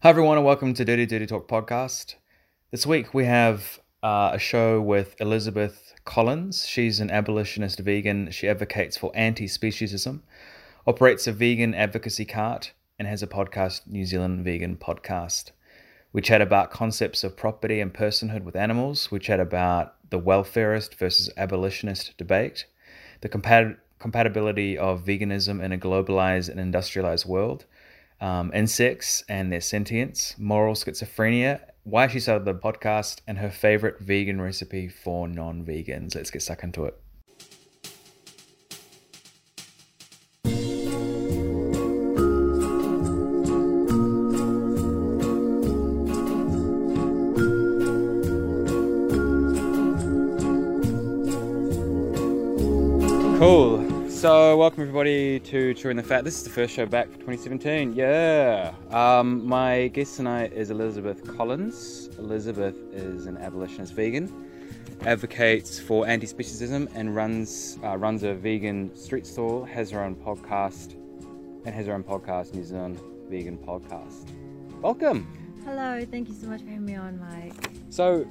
Hi everyone and welcome to Dirty Dirty Talk podcast. This week we have a show with Elizabeth Collins. She's an abolitionist vegan. She advocates for anti-speciesism, operates a vegan advocacy cart and has a podcast, New Zealand Vegan Podcast. We chat about concepts of property and personhood with animals. We chat about the welfarist versus abolitionist debate, the compatibility of veganism in a globalized and industrialized world, insects and their sentience, moral schizophrenia, why she started the podcast, and her favorite vegan recipe for non-vegans. Let's get stuck into it. Cool. So welcome everybody to True in the Fat. This is the first show back for 2017. Yeah. My guest tonight is Elizabeth Collins. Elizabeth is an abolitionist vegan, advocates for anti-speciesism and runs a vegan street stall, has her own podcast, New Zealand Vegan Podcast. Welcome. Hello. Thank you so much for having me on, Mike. So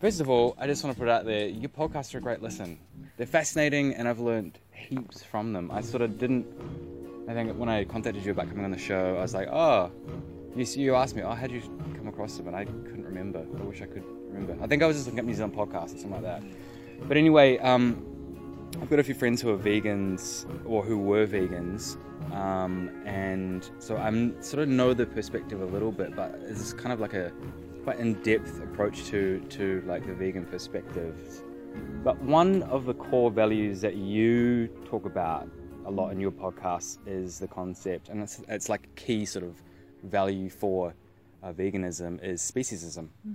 first of all, I just want to put it out there, your podcasts are a great listen. They're fascinating and I've learned heaps from them. I think when I contacted you about coming on the show, I was like, oh, you asked me, oh, how'd you come across them? And I couldn't remember. I wish I could remember. I think I was just looking at New Zealand podcasts or something like that. But anyway, I've got a few friends who are vegans or who were vegans. And so I'm sort of know the perspective a little bit, but it's kind of like a quite in-depth approach to like the vegan perspectives. But one of the core values that you talk about a lot in your podcast is the concept, and it's like a key sort of value for veganism, is speciesism. Mm-hmm.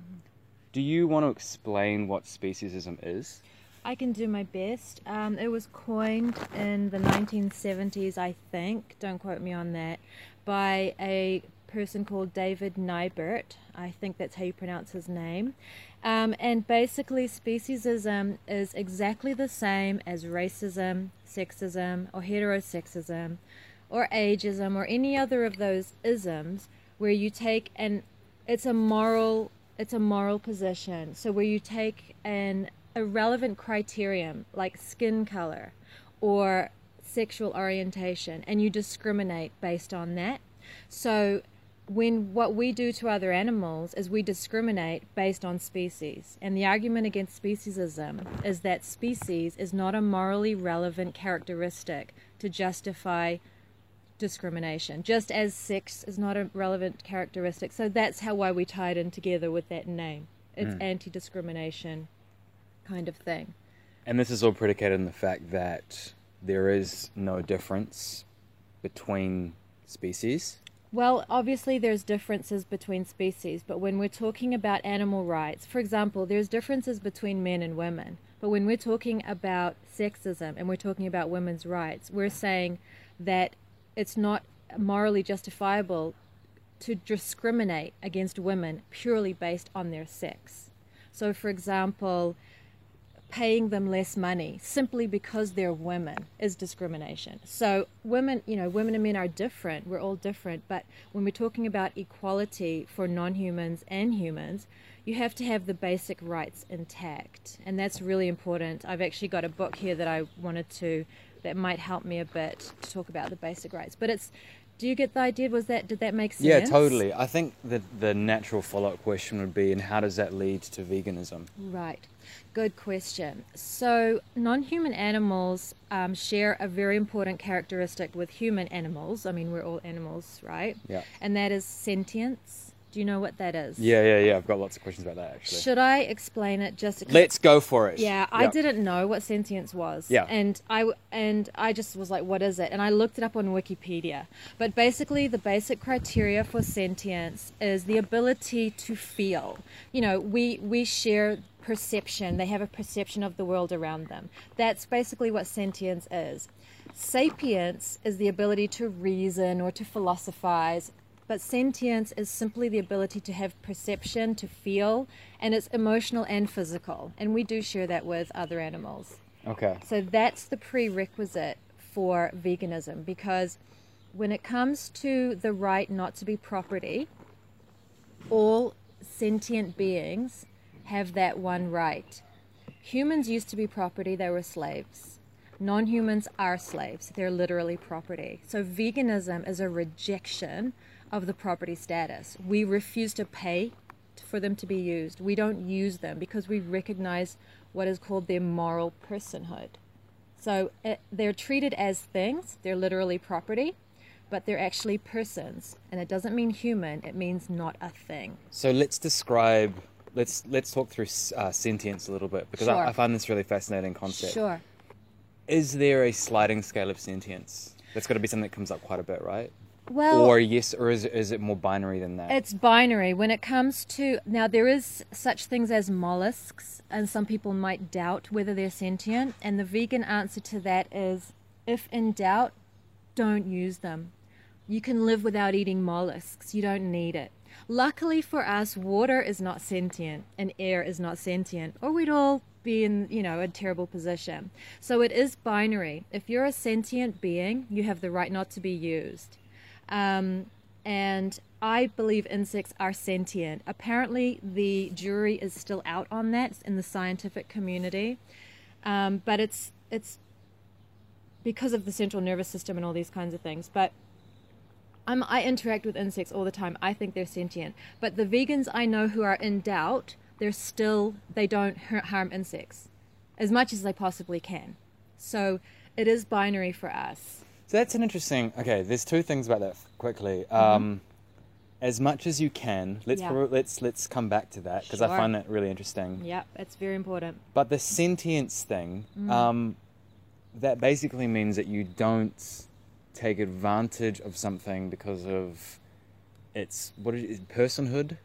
Do you want to explain what speciesism is? I can do my best. It was coined in the 1970s, I think, don't quote me on that, by a person called David Nibert. I think that's how you pronounce his name. And basically speciesism is exactly the same as racism, sexism, or heterosexism, or ageism, or any other of those isms, where you take it's a moral position. So where you take an irrelevant criterion like skin color or sexual orientation and you discriminate based on that. So when what we do to other animals is we discriminate based on species, and the argument against speciesism is that species is not a morally relevant characteristic to justify discrimination, just as sex is not a relevant characteristic. So that's why we tied in together with that name. It's anti-discrimination kind of thing. And this is all predicated on the fact that there is no difference between species. Well, obviously there's differences between species, but when we're talking about animal rights, for example, there's differences between men and women. But when we're talking about sexism and we're talking about women's rights, we're saying that it's not morally justifiable to discriminate against women purely based on their sex. So, for example, paying them less money simply because they're women is discrimination. So women, women and men are different. We're all different. But when we're talking about equality for non-humans and humans, you have to have the basic rights intact. And that's really important. I've actually got a book here that I wanted to, that might help me a bit to talk about the basic rights. But it's, do you get the idea? Did that make sense? Yeah, totally. I think that the natural follow-up question would be, and how does that lead to veganism? Right. Good question. So non-human animals share a very important characteristic with human animals. I mean, we're all animals, right? Yeah. And that is sentience. Do you know what that is? Yeah. I've got lots of questions about that, actually. Should I explain it just... Let's go for it. Yeah, I didn't know what sentience was. Yeah. And I just was like, what is it? And I looked it up on Wikipedia. But basically, the basic criteria for sentience is the ability to feel. We share perception. They have a perception of the world around them. That's basically what sentience is. Sapience is the ability to reason or to philosophize. But sentience is simply the ability to have perception, to feel, and it's emotional and physical. And we do share that with other animals. Okay. So that's the prerequisite for veganism, because when it comes to the right not to be property, all sentient beings have that one right. Humans used to be property, they were slaves. Non-humans are slaves, they're literally property. So veganism is a rejection of the property status. We refuse to pay for them to be used. We don't use them because we recognize what is called their moral personhood. So they're treated as things, they're literally property, but they're actually persons. And it doesn't mean human, it means not a thing. So let's talk through sentience a little bit, because sure. I find this really fascinating concept. Sure. Is there a sliding scale of sentience? That's got to be something that comes up quite a bit, right? Well, or yes, or is it more binary than that? It's binary. When it comes to, now there is such things as mollusks, and some people might doubt whether they're sentient, and the vegan answer to that is, if in doubt, don't use them. You can live without eating mollusks, you don't need it. Luckily for us, water is not sentient, and air is not sentient, or we'd all be in, you know, a terrible position. So it is binary. If you're a sentient being, you have the right not to be used. And I believe insects are sentient. Apparently the jury is still out on that in the scientific community, but it's because of the central nervous system and all these kinds of things. But I interact with insects all the time. I think they're sentient. But the vegans I know who are in doubt, they don't harm insects as much as they possibly can. So it is binary for us. So that's an interesting, okay, there's two things about that quickly. As much as you can, let's come back to that, because sure. I find that really interesting. Yeah, it's very important. But the sentience thing, that basically means that you don't take advantage of something because of its, personhood?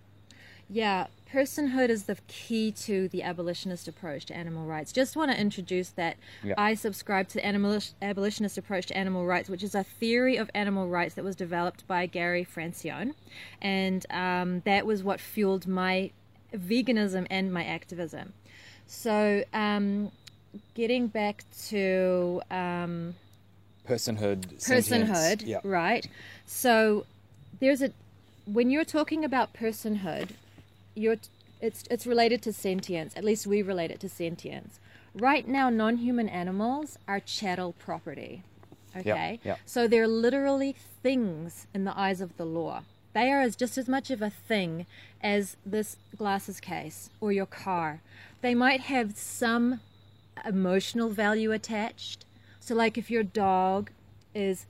Yeah, personhood is the key to the abolitionist approach to animal rights. Just want to introduce that I subscribe to the abolitionist approach to animal rights, which is a theory of animal rights that was developed by Gary Francione, and that was what fueled my veganism and my activism. So getting back to personhood, yeah. Right? So when you're talking about personhood, it's related to sentience. At least we relate it to sentience. Right now, non-human animals are chattel property. Okay, yep. So they're literally things in the eyes of the law. They are just as much of a thing as this glasses case or your car. They might have some emotional value attached. So, like if your dog is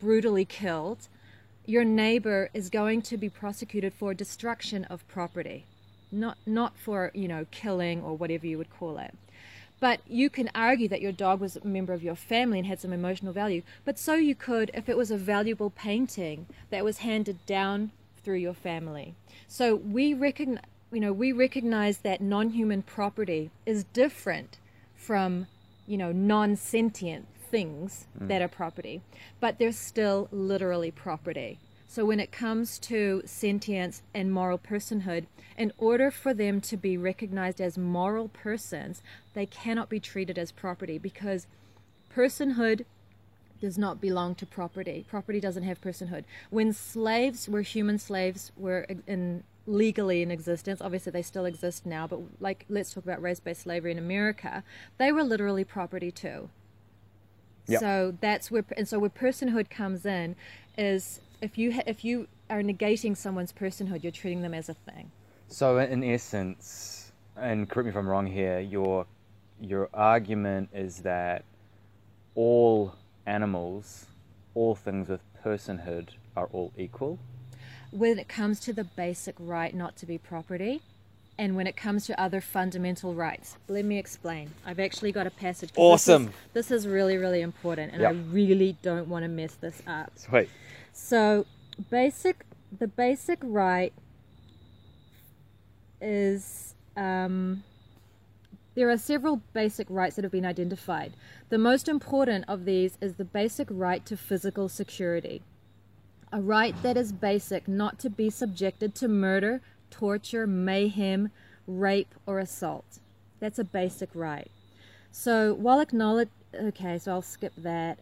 brutally killed, your neighbor is going to be prosecuted for destruction of property, not for, you know, killing or whatever you would call it. But you can argue that your dog was a member of your family and had some emotional value, but so you could if it was a valuable painting that was handed down through your family. So we recognize that non-human property is different from, you know, non-sentient things that are property, but they're still literally property. So when it comes to sentience and moral personhood, in order for them to be recognized as moral persons, they cannot be treated as property, because personhood does not belong to property. Property doesn't have personhood. When human slaves were legally in existence, obviously they still exist now, but like let's talk about race-based slavery in America, they were literally property too. Yep. So that's where personhood comes in, is if you are negating someone's personhood, you're treating them as a thing. So in essence, and correct me if I'm wrong here, your argument is that all animals, all things with personhood, are all equal? When it comes to the basic right not to be property, and when it comes to other fundamental rights. Let me explain. I've actually got a passage. Awesome. This is really, really important, and I really don't want to mess this up. Sweet. So the basic right is, there are several basic rights that have been identified. The most important of these is the basic right to physical security. A right that is basic not to be subjected to murder, torture, mayhem, rape, or assault. That's a basic right. So I'll skip that.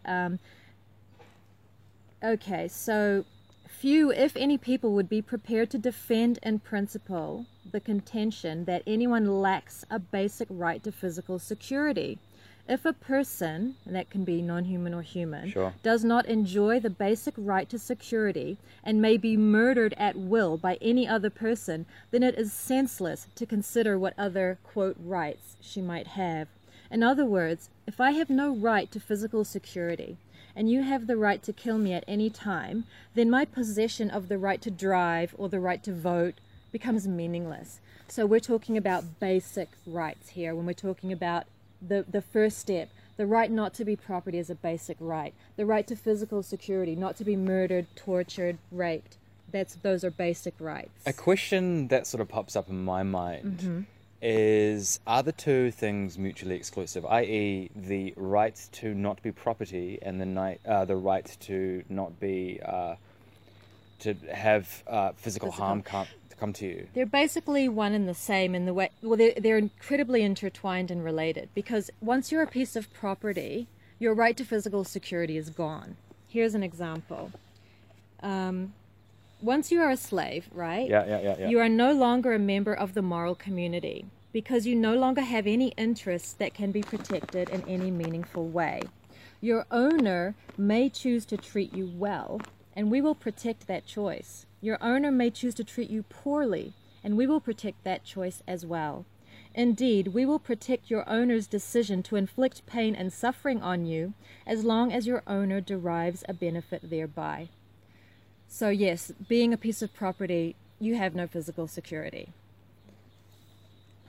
Okay, so few, if any, people would be prepared to defend in principle the contention that anyone lacks a basic right to physical security. If a person, and that can be non-human or human, sure, does not enjoy the basic right to security and may be murdered at will by any other person, then it is senseless to consider what other, quote, rights she might have. In other words, if I have no right to physical security, and you have the right to kill me at any time, then my possession of the right to drive or the right to vote becomes meaningless. So we're talking about basic rights here when we're talking about the first step. The right not to be property is a basic right. The right to physical security, not to be murdered, tortured, raped. Those are basic rights. A question that sort of pops up in my mind is, are the two things mutually exclusive, i.e. the right to not be property and the right to not be to have physical harm come to you? They're basically one and the same in the way, well, they're incredibly intertwined and related, because once you're a piece of property, your right to physical security is gone. Here's an example. Once you are a slave, right? Yeah. You are no longer a member of the moral community because you no longer have any interests that can be protected in any meaningful way. Your owner may choose to treat you well, and we will protect that choice. Your owner may choose to treat you poorly, and we will protect that choice as well. Indeed, we will protect your owner's decision to inflict pain and suffering on you as long as your owner derives a benefit thereby. So yes, being a piece of property, you have no physical security.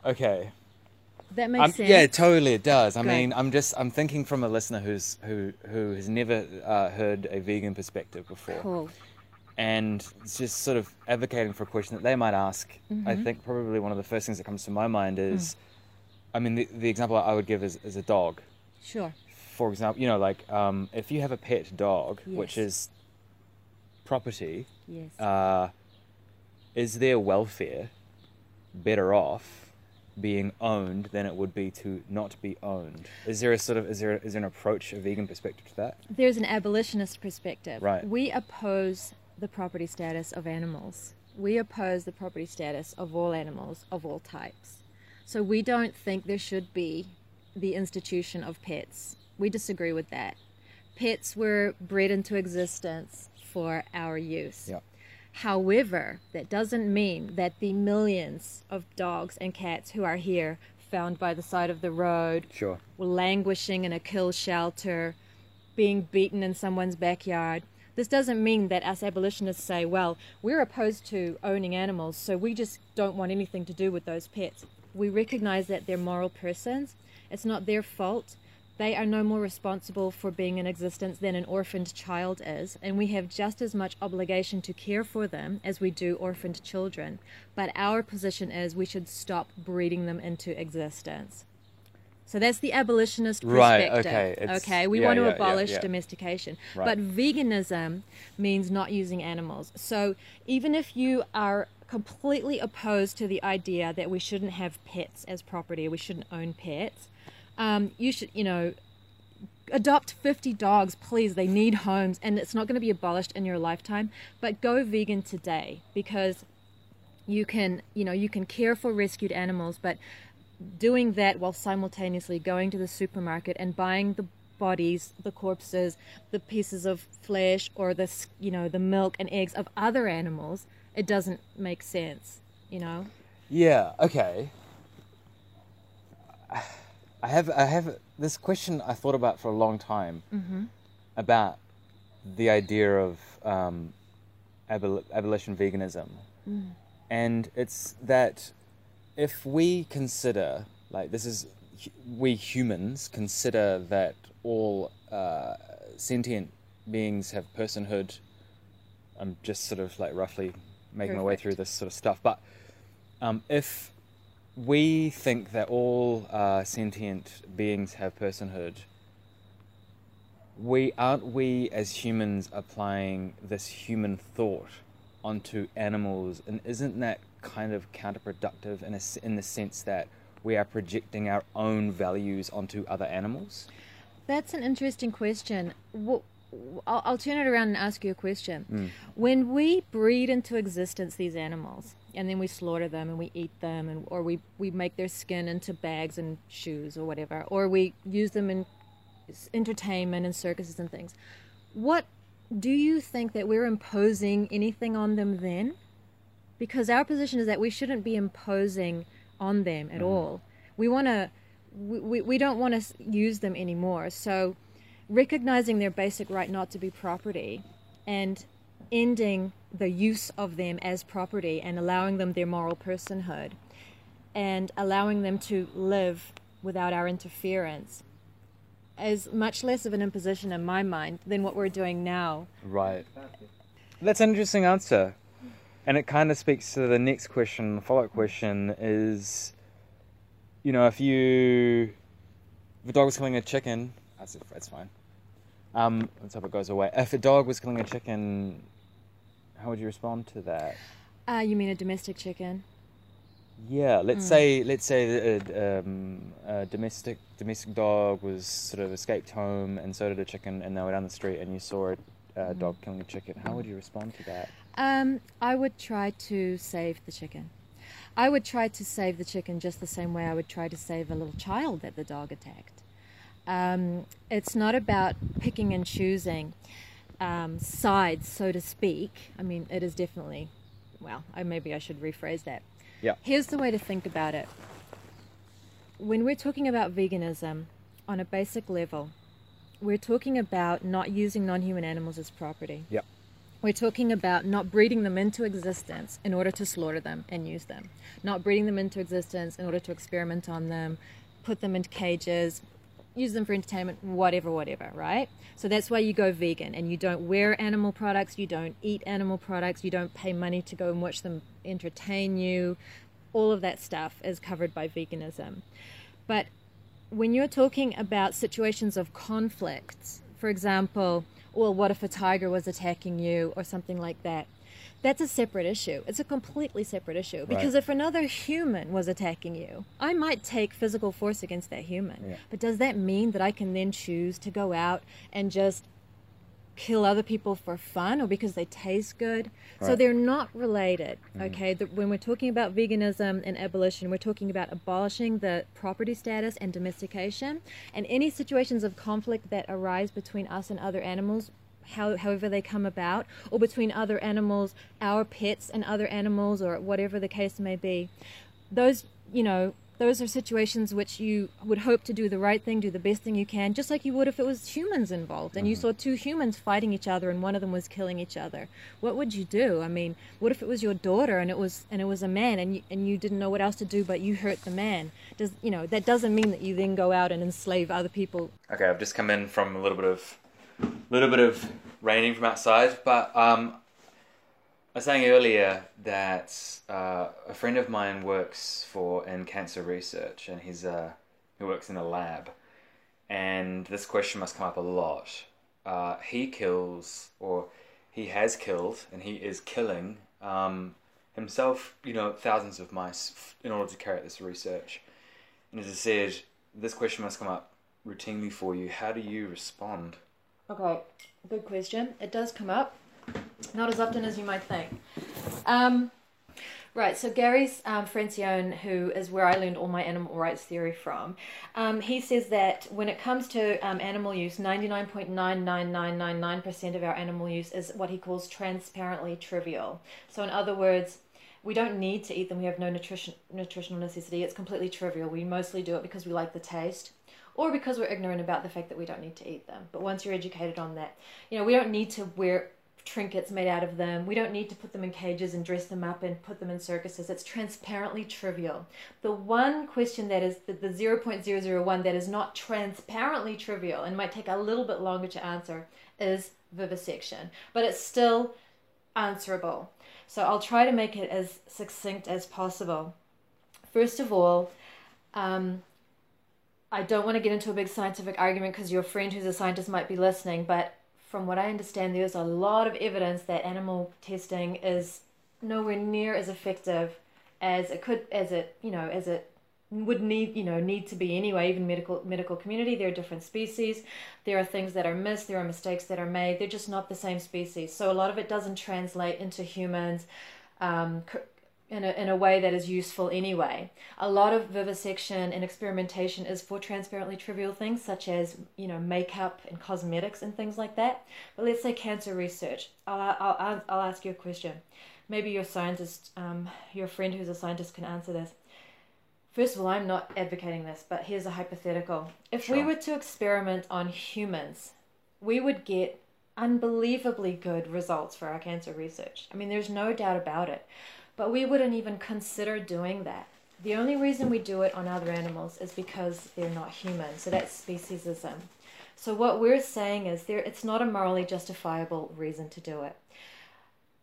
Okay. That makes sense. Yeah, totally it does. I mean, I'm thinking from a listener who has never heard a vegan perspective before. Cool. And it's just sort of advocating for a question that they might ask. I think probably one of the first things that comes to my mind is, I mean, the example I would give is a dog. Sure. For example, you know, like if you have a pet dog, which is property, is their welfare better off being owned than it would be to not be owned? Is there a sort of is there an approach, a vegan perspective to that? There's an abolitionist perspective. Right. We oppose the property status of animals. We oppose the property status of all animals of all types. So we don't think there should be the institution of pets. We disagree with that. Pets were bred into existence for our use. Yeah. However, that doesn't mean that the millions of dogs and cats who are here found by the side of the road, languishing in a kill shelter, being beaten in someone's backyard, this doesn't mean that us abolitionists say, well, we're opposed to owning animals, so we just don't want anything to do with those pets. We recognize that they're moral persons. It's not their fault. They are no more responsible for being in existence than an orphaned child is, and we have just as much obligation to care for them as we do orphaned children. But our position is we should stop breeding them into existence. So that's the abolitionist perspective. We want to abolish domestication. Right. But veganism means not using animals. So even if you are completely opposed to the idea that we shouldn't have pets as property, we shouldn't own pets, you should, you know, adopt 50 dogs, please. They need homes, and it's not going to be abolished in your lifetime. But go vegan today, because you can, you know, you can care for rescued animals, but doing that while simultaneously going to the supermarket and buying the bodies, the corpses, the pieces of flesh, or the, you know, the milk and eggs of other animals, it doesn't make sense, you know? Yeah. Okay. I have this question I thought about for a long time about the idea of abolition veganism. And it's that if we consider, like, we humans consider that all sentient beings have personhood. I'm just sort of like roughly making my way through this sort of stuff. But if we think that all sentient beings have personhood, aren't we as humans applying this human thought onto animals? And isn't that kind of counterproductive in the sense that we are projecting our own values onto other animals? That's an interesting question. I'll turn it around and ask you a question. When we breed into existence these animals, and then we slaughter them and we eat them, and or we make their skin into bags and shoes or whatever, or we use them in entertainment and circuses and things, what do you think that we're imposing anything on them then? Because our position is that we shouldn't be imposing on them at all. We don't want to use them anymore. So recognizing their basic right not to be property and ending the use of them as property and allowing them their moral personhood and allowing them to live without our interference is much less of an imposition in my mind than what we're doing now. Right. That's an interesting answer. And it kind of speaks to the next question, the follow-up question is, you know, if a dog was killing a chicken, I said that's fine. Let's hope it goes away. If a dog was killing a chicken, how would you respond to that? You mean a domestic chicken? Yeah. Let's say that a domestic dog was sort of escaped home, and so did a chicken, and they were down the street, and you saw a dog killing a chicken. How would you respond to that? I would try to save the chicken. I would try to save the chicken just the same way I would try to save a little child that the dog attacked. It's not about picking and choosing sides, so to speak. I mean, it is definitely, well, maybe I should rephrase that. Yeah. Here's the way to think about it. When we're talking about veganism on a basic level, we're talking about not using non-human animals as property. Yeah. We're talking about not breeding them into existence in order to slaughter them and use them. Not breeding them into existence in order to experiment on them, put them into cages, use them for entertainment, whatever, right? So that's why you go vegan and you don't wear animal products, you don't eat animal products, you don't pay money to go and watch them entertain you. All of that stuff is covered by veganism. But when you're talking about situations of conflict, for example, well, what if a tiger was attacking you or something like that? That's a separate issue. It's a completely separate issue. Because if another human was attacking you, I might take physical force against that human. Yeah. But does that mean that I can then choose to go out and just kill other people for fun or because they taste good? Right. So they're not related, okay? When we're talking about veganism and abolition, we're talking about abolishing the property status and domestication, and any situations of conflict that arise between us and other animals, however they come about, or between other animals, our pets and other animals, or whatever the case may be. Those are situations which you would hope to do the right thing, do the best thing you can, just like you would if it was humans involved, and you saw two humans fighting each other and one of them was killing each other. What would you do? I mean, what if it was your daughter and it was a man and you didn't know what else to do but you hurt the man? That doesn't mean that you then go out and enslave other people. Okay, I've just come in from a little bit of raining from outside, but I was saying earlier that a friend of mine works in cancer research, and he works in a lab, and this question must come up a lot. He has killed, and he is killing himself, thousands of mice in order to carry out this research. And as I said, this question must come up routinely for you. How do you respond? Okay, good question. It does come up. Not as often as you might think. Right, so Gary Francione, who is where I learned all my animal rights theory from, he says that when it comes to animal use, 99.99999% of our animal use is what he calls transparently trivial. So in other words, we don't need to eat them. We have no nutritional necessity. It's completely trivial. We mostly do it because we like the taste, or because we're ignorant about the fact that we don't need to eat them. But once you're educated on that, we don't need to wear trinkets made out of them. We don't need to put them in cages and dress them up and put them in circuses. It's transparently trivial. The one question that is the 0.001 that is not transparently trivial and might take a little bit longer to answer is vivisection, but it's still answerable. So I'll try to make it as succinct as possible. First of all, I don't want to get into a big scientific argument because your friend who's a scientist might be listening, but from what I understand, there's a lot of evidence that animal testing is nowhere near as effective as it would need to be anyway. Even medical community, there are different species, there are things that are missed, there are mistakes that are made, they're just not the same species. So a lot of it doesn't translate into humans in a way that is useful anyway. A lot of vivisection and experimentation is for transparently trivial things such as makeup and cosmetics and things like that. But let's say cancer research. I'll ask you a question. Maybe your scientist, your friend who's a scientist, can answer this. First of all, I'm not advocating this, but here's a hypothetical. If Sure. we were to experiment on humans, we would get unbelievably good results for our cancer research. I mean, there's no doubt about it. But we wouldn't even consider doing that. The only reason we do it on other animals is because they're not human. So that's speciesism. So what we're saying is it's not a morally justifiable reason to do it.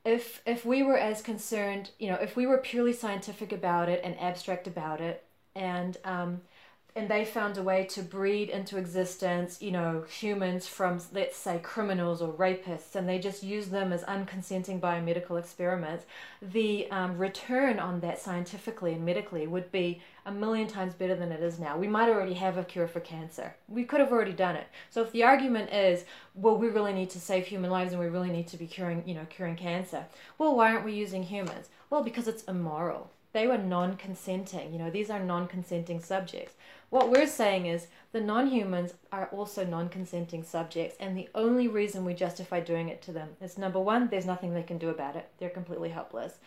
If we were as concerned, if we were purely scientific about it and abstract about it, and they found a way to breed into existence, humans from, let's say, criminals or rapists, and they just used them as unconsenting biomedical experiments, the return on that scientifically and medically would be 1,000,000 times better than it is now. We might already have a cure for cancer. We could have already done it. So if the argument is, well, we really need to save human lives and we really need to be curing cancer. Well, why aren't we using humans? Well, because it's immoral. They were non-consenting. These are non-consenting subjects. What we're saying is the non-humans are also non-consenting subjects, and the only reason we justify doing it to them is, number one, there's nothing they can do about it. They're completely helpless.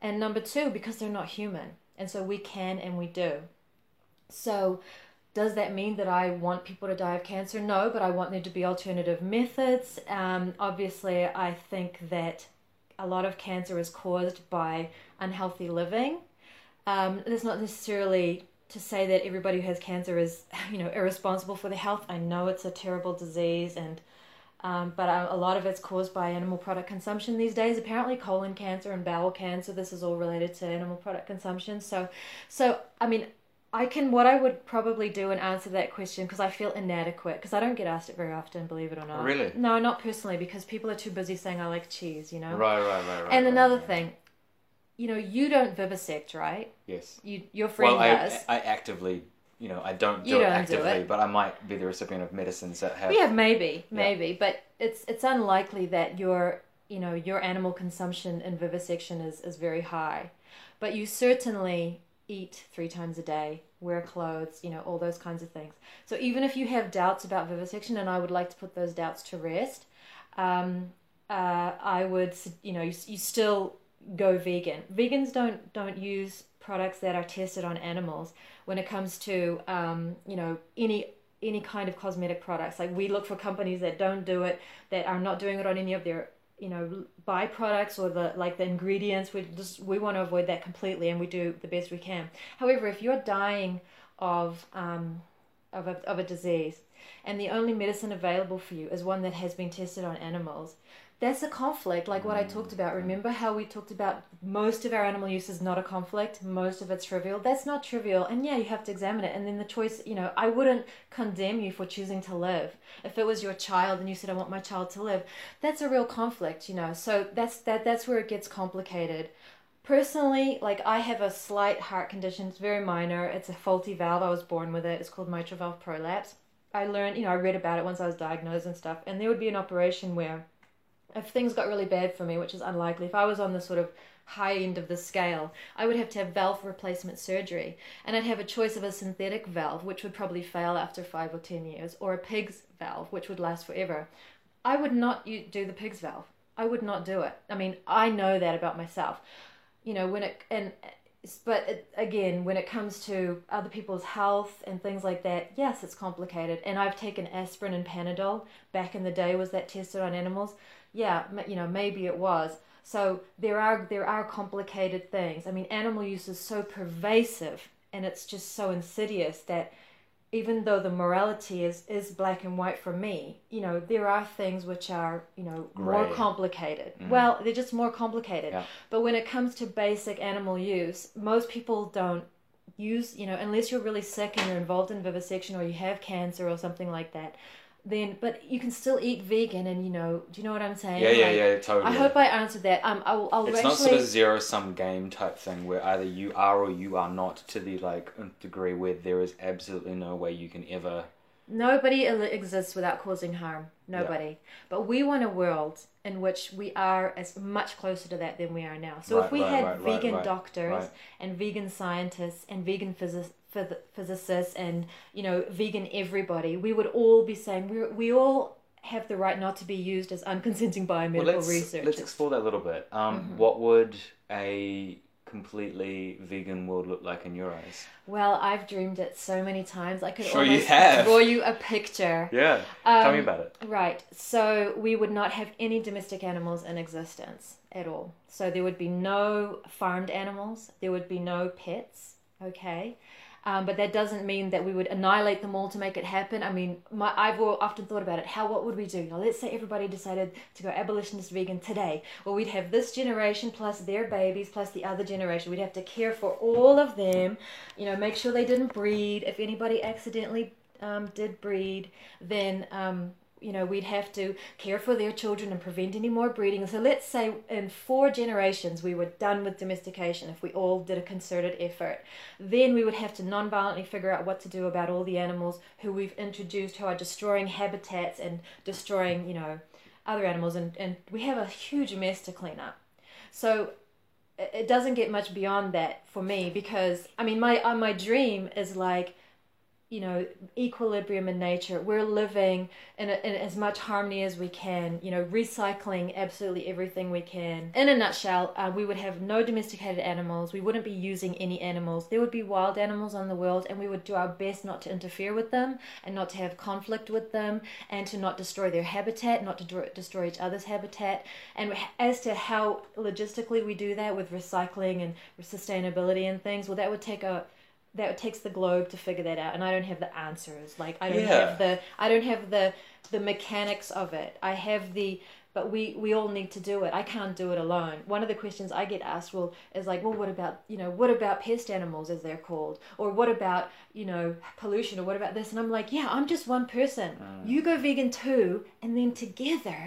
And number two, because they're not human. And so we can and we do. So does that mean that I want people to die of cancer? No, but I want there to be alternative methods. Obviously, I think that a lot of cancer is caused by unhealthy living. It's not necessarily to say that everybody who has cancer is, irresponsible for their health. I know it's a terrible disease, and but a lot of it's caused by animal product consumption these days. Apparently, colon cancer and bowel cancer, this is all related to animal product consumption. So I mean, what I would probably do in answer that question, because I feel inadequate, because I don't get asked it very often, believe it or not. Really? No, not personally, because people are too busy saying I like cheese, Right. And another thing. You don't vivisect, right? Yes. Your friend does. Well, I actively, I don't do it actively, but I might be the recipient of medicines that have... Yeah, maybe. But it's unlikely that your animal consumption in vivisection is very high. But you certainly eat 3 times a day, wear clothes, all those kinds of things. So even if you have doubts about vivisection, and I would like to put those doubts to rest, I would, you still... go vegan. Vegans don't use products that are tested on animals when it comes to any kind of cosmetic products. Like, we look for companies that don't do it, that are not doing it on any of their byproducts or the ingredients. We want to avoid that completely, and we do the best we can. However, if you're dying of a disease and the only medicine available for you is one that has been tested on animals, that's a conflict, like what I talked about. Remember how we talked about most of our animal use is not a conflict, most of it's trivial? That's not trivial, and yeah, you have to examine it. And then the choice, I wouldn't condemn you for choosing to live. If it was your child and you said, I want my child to live, that's a real conflict, So that's where it gets complicated. Personally, I have a slight heart condition. It's very minor. It's a faulty valve. I was born with it. It's called mitral valve prolapse. I learned, I read about it once I was diagnosed and stuff, and there would be an operation where, if things got really bad for me, which is unlikely, if I was on the sort of high end of the scale, I would have to have valve replacement surgery. And I'd have a choice of a synthetic valve, which would probably fail after 5 or 10 years, or a pig's valve, which would last forever. I would not do the pig's valve. I would not do it. I mean, I know that about myself. When it comes to other people's health and things like that, yes, it's complicated. And I've taken aspirin and Panadol. Back in the day, was that tested on animals? Yeah, maybe it was. So there are complicated things. I mean, animal use is so pervasive, and it's just so insidious that even though the morality is black and white for me, there are things which are, Gray. More complicated. Mm. Well, they're just more complicated. Yeah. But when it comes to basic animal use, most people don't use, unless you're really sick and you're involved in vivisection or you have cancer or something like that, then, but you can still eat vegan, and you know, do you know what I'm saying? Yeah, yeah, like, yeah, totally. I hope I answered that. I'll it's actually not sort of zero-sum game type thing where either you are or you are not, to the like degree where there is absolutely no way you can ever. Nobody exists without causing harm. Nobody. Yeah. But we want a world in which we are as much closer to that than we are now. So if we had vegan doctors and vegan scientists and vegan physicists and, you know, vegan everybody, we would all be saying we all have the right not to be used as unconsenting biomedical researchers. Let's explore that a little bit. What would a completely vegan world look like in your eyes? Well, I've dreamed it so many times. I could almost draw you a picture. Yeah, tell me about it. Right, so we would not have any domestic animals in existence at all. So there would be no farmed animals. There would be no pets, okay? But that doesn't mean that we would annihilate them all to make it happen. I mean, I've often thought about it. What would we do? Now, let's say everybody decided to go abolitionist vegan today. Well, we'd have this generation plus their babies plus the other generation. We'd have to care for all of them, you know, make sure they didn't breed. If anybody accidentally did breed, then... you know, we'd have to care for their children and prevent any more breeding. So let's say in 4 generations we were done with domestication if we all did a concerted effort. Then we would have to non-violently figure out what to do about all the animals who we've introduced, who are destroying habitats and destroying, you know, other animals. And we have a huge mess to clean up. So it doesn't get much beyond that for me because, I mean, my dream is like, you know, equilibrium in nature. We're living in as much harmony as we can, you know, recycling absolutely everything we can. In a nutshell, we would have no domesticated animals. We wouldn't be using any animals. There would be wild animals on the world, and we would do our best not to interfere with them and not to have conflict with them and to not destroy their habitat, not to destroy each other's habitat. And as to how logistically we do that with recycling and sustainability and things, well, that would take a... that takes the globe to figure that out, and I don't have the answers. Like I don't have the mechanics of it. I have the, but we all need to do it. I can't do it alone. One of the questions I get asked is what about, you know, what about pest animals as they're called, or what about, you know, pollution, or what about this? And I'm like, yeah, I'm just one person. You go vegan too, and then together,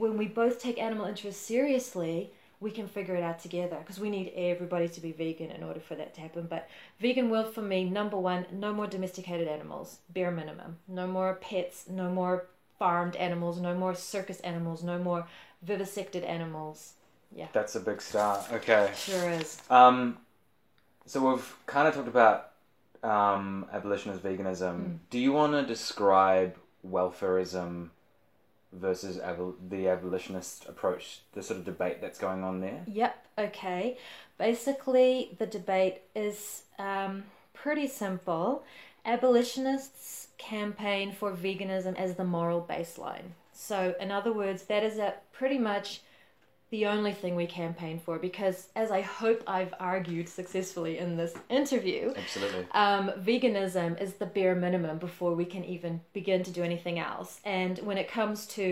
when we both take animal interests seriously, we can figure it out together, because we need everybody to be vegan in order for that to happen. But vegan world for me, number one, no more domesticated animals, bare minimum. No more pets, no more farmed animals, no more circus animals, no more vivisected animals. Yeah. That's a big start. Okay. Sure is. So we've kind of talked about abolitionist veganism. Do you want to describe welfarism versus the abolitionist approach, the sort of debate that's going on there? Yep, okay. Basically, the debate is pretty simple. Abolitionists campaign for veganism as the moral baseline. So, in other words, that is pretty much the only thing we campaign for, because, as I hope I've argued successfully in this interview, absolutely, veganism is the bare minimum before we can even begin to do anything else. And when it comes to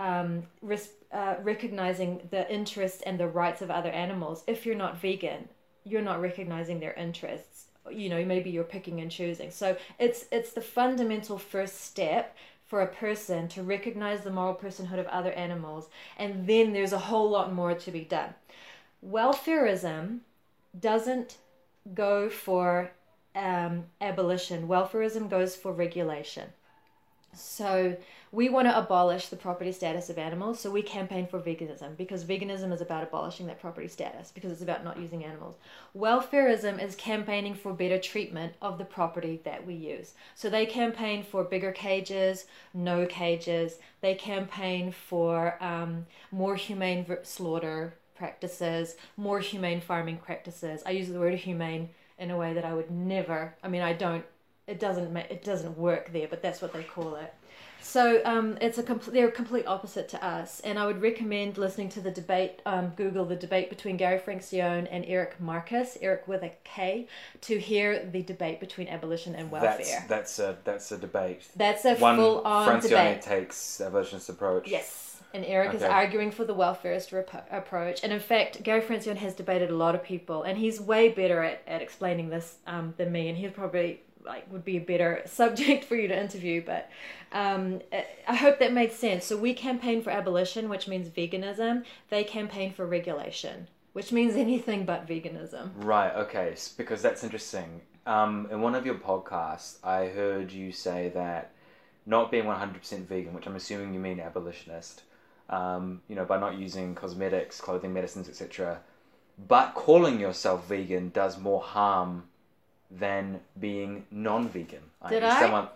recognizing the interests and the rights of other animals, if you're not vegan, you're not recognizing their interests. You know, maybe you're picking and choosing. So it's the fundamental first step for a person to recognize the moral personhood of other animals, and then there's a whole lot more to be done. Welfarism doesn't go for abolition. Welfarism goes for regulation. So we want to abolish the property status of animals, so we campaign for veganism, because veganism is about abolishing that property status, because it's about not using animals. Welfarism is campaigning for better treatment of the property that we use. So they campaign for bigger cages, no cages. They campaign for more humane slaughter practices, more humane farming practices. I use the word humane in a way that I would never, I mean, I don't, it doesn't work there, but that's what they call it. So they're a complete opposite to us, and I would recommend listening to the debate, Google the debate between Gary Francione and Eric Marcus, Eric with a K, to hear the debate between abolition and welfare. That's a debate. That's a full-on debate. Francione takes abolitionist approach. Yes. And Eric is arguing for the welfarist approach. And in fact, Gary Francione has debated a lot of people, and he's way better at explaining this than me, and he'll probably... like would be a better subject for you to interview, but I hope that made sense. So we campaign for abolition, which means veganism. They campaign for regulation, which means anything but veganism. Right, okay, because that's interesting. In one of your podcasts, I heard you say that not being 100% vegan, which I'm assuming you mean abolitionist, you know, by not using cosmetics, clothing, medicines, etc., but calling yourself vegan does more harm than being non-vegan.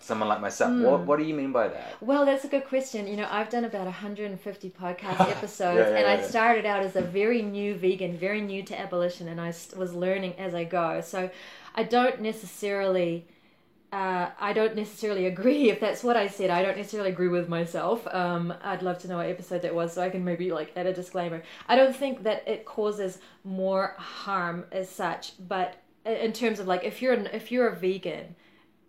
Someone like myself. What do you mean by that? Well, that's a good question. You know, I've done about 150 podcast episodes, I started out as a very new vegan, very new to abolition, and I was learning as I go. So I don't necessarily agree if that's what I said. I don't necessarily agree with myself. I'd love to know what episode that was so I can maybe like add a disclaimer. I don't think that it causes more harm as such, but in terms of like if you're a vegan,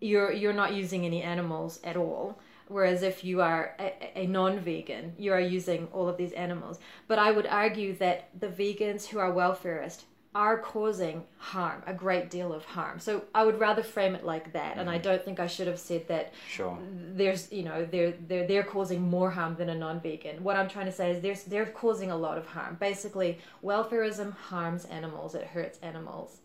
you're not using any animals at all. Whereas if you are a non-vegan, you are using all of these animals. But I would argue that the vegans who are welfarist are causing harm, a great deal of harm. So I would rather frame it like that, and I don't think I should have said that. Sure. There's, you know, they're causing more harm than a non-vegan. What I'm trying to say is they're causing a lot of harm. Basically, welfarism harms animals. It hurts animals.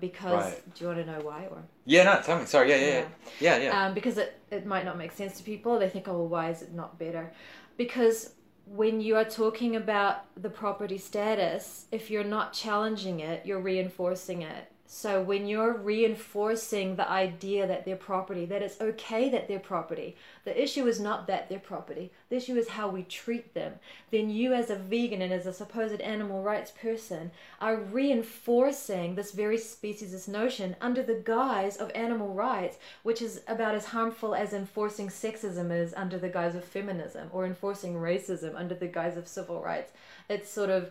Because right. Do you want to know why? Or yeah, no, tell me. Sorry, yeah. Because it might not make sense to people. They think, oh, well, why is it not better? Because when you are talking about the property status, if you're not challenging it, you're reinforcing it. So when you're reinforcing the idea that they're property, that it's okay that they're property, the issue is not that they're property. The issue is how we treat them. Then you as a vegan and as a supposed animal rights person are reinforcing this very speciesist notion under the guise of animal rights, which is about as harmful as enforcing sexism is under the guise of feminism or enforcing racism under the guise of civil rights. It's sort of...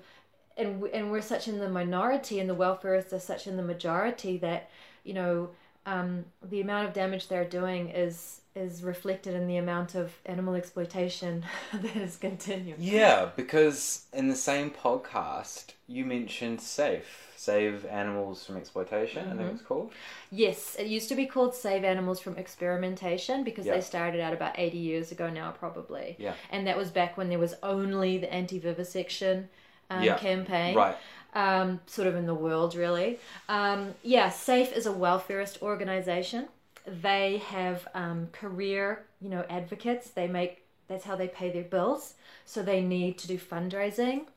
And we're such in the minority, and the welfarists are such in the majority that, you know, the amount of damage they're doing is reflected in the amount of animal exploitation that is continuing. Yeah, because in the same podcast, you mentioned SAFE, Save Animals from Exploitation, I think it's called. Yes, it used to be called Save Animals from Experimentation because they started out about 80 years ago now, probably. Yeah. And that was back when there was only the anti-vivisection campaign, right. Sort of in the world, really. SAFE is a welfarist organization. They have career, you know, advocates. That's how they pay their bills. So they need to do fundraising,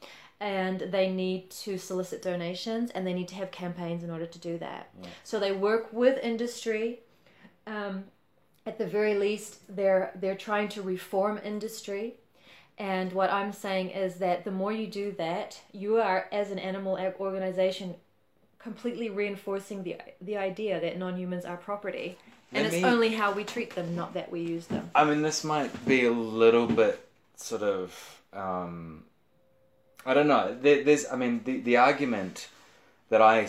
and they need to solicit donations, and they need to have campaigns in order to do that. Yeah. So they work with industry. At the very least, they're trying to reform industry. And what I'm saying is that the more you do that, you are, as an animal organization, completely reinforcing the idea that non-humans are property. And it's only how we treat them, not that we use them. I mean, this might be a little bit sort of... I don't know. The argument that I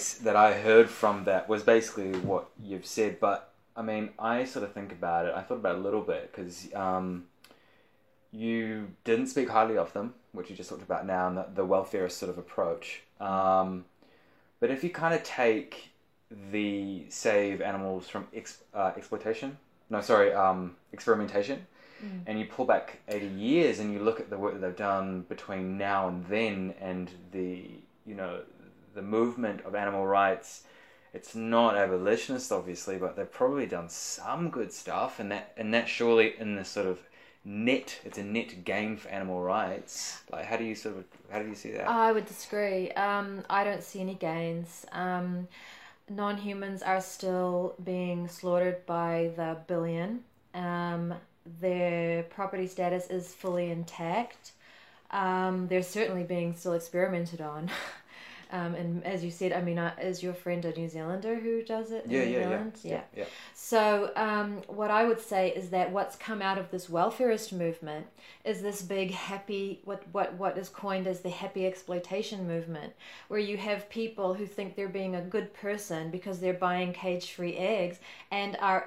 heard from that was basically what you've said. But, I mean, I sort of think about it. I thought about it a little bit because... you didn't speak highly of them, which you just talked about now, and the welfarist sort of approach. But if you kind of take the Save Animals from Experimentation, and you pull back 80 years and you look at the work that they've done between now and then and the movement of animal rights, it's not abolitionist, obviously, but they've probably done some good stuff, and that surely in this sort of... it's a net gain for animal rights. Like, how do you see that? I would disagree. I don't see any gains. Non-humans are still being slaughtered by the billion. Their property status is fully intact. They're certainly being still experimented on. And as you said, I mean, is your friend a New Zealander who does it in New Zealand? Yeah. So what I would say is that what's come out of this welfarist movement is this big happy, what is coined as the happy exploitation movement, where you have people who think they're being a good person because they're buying cage-free eggs and are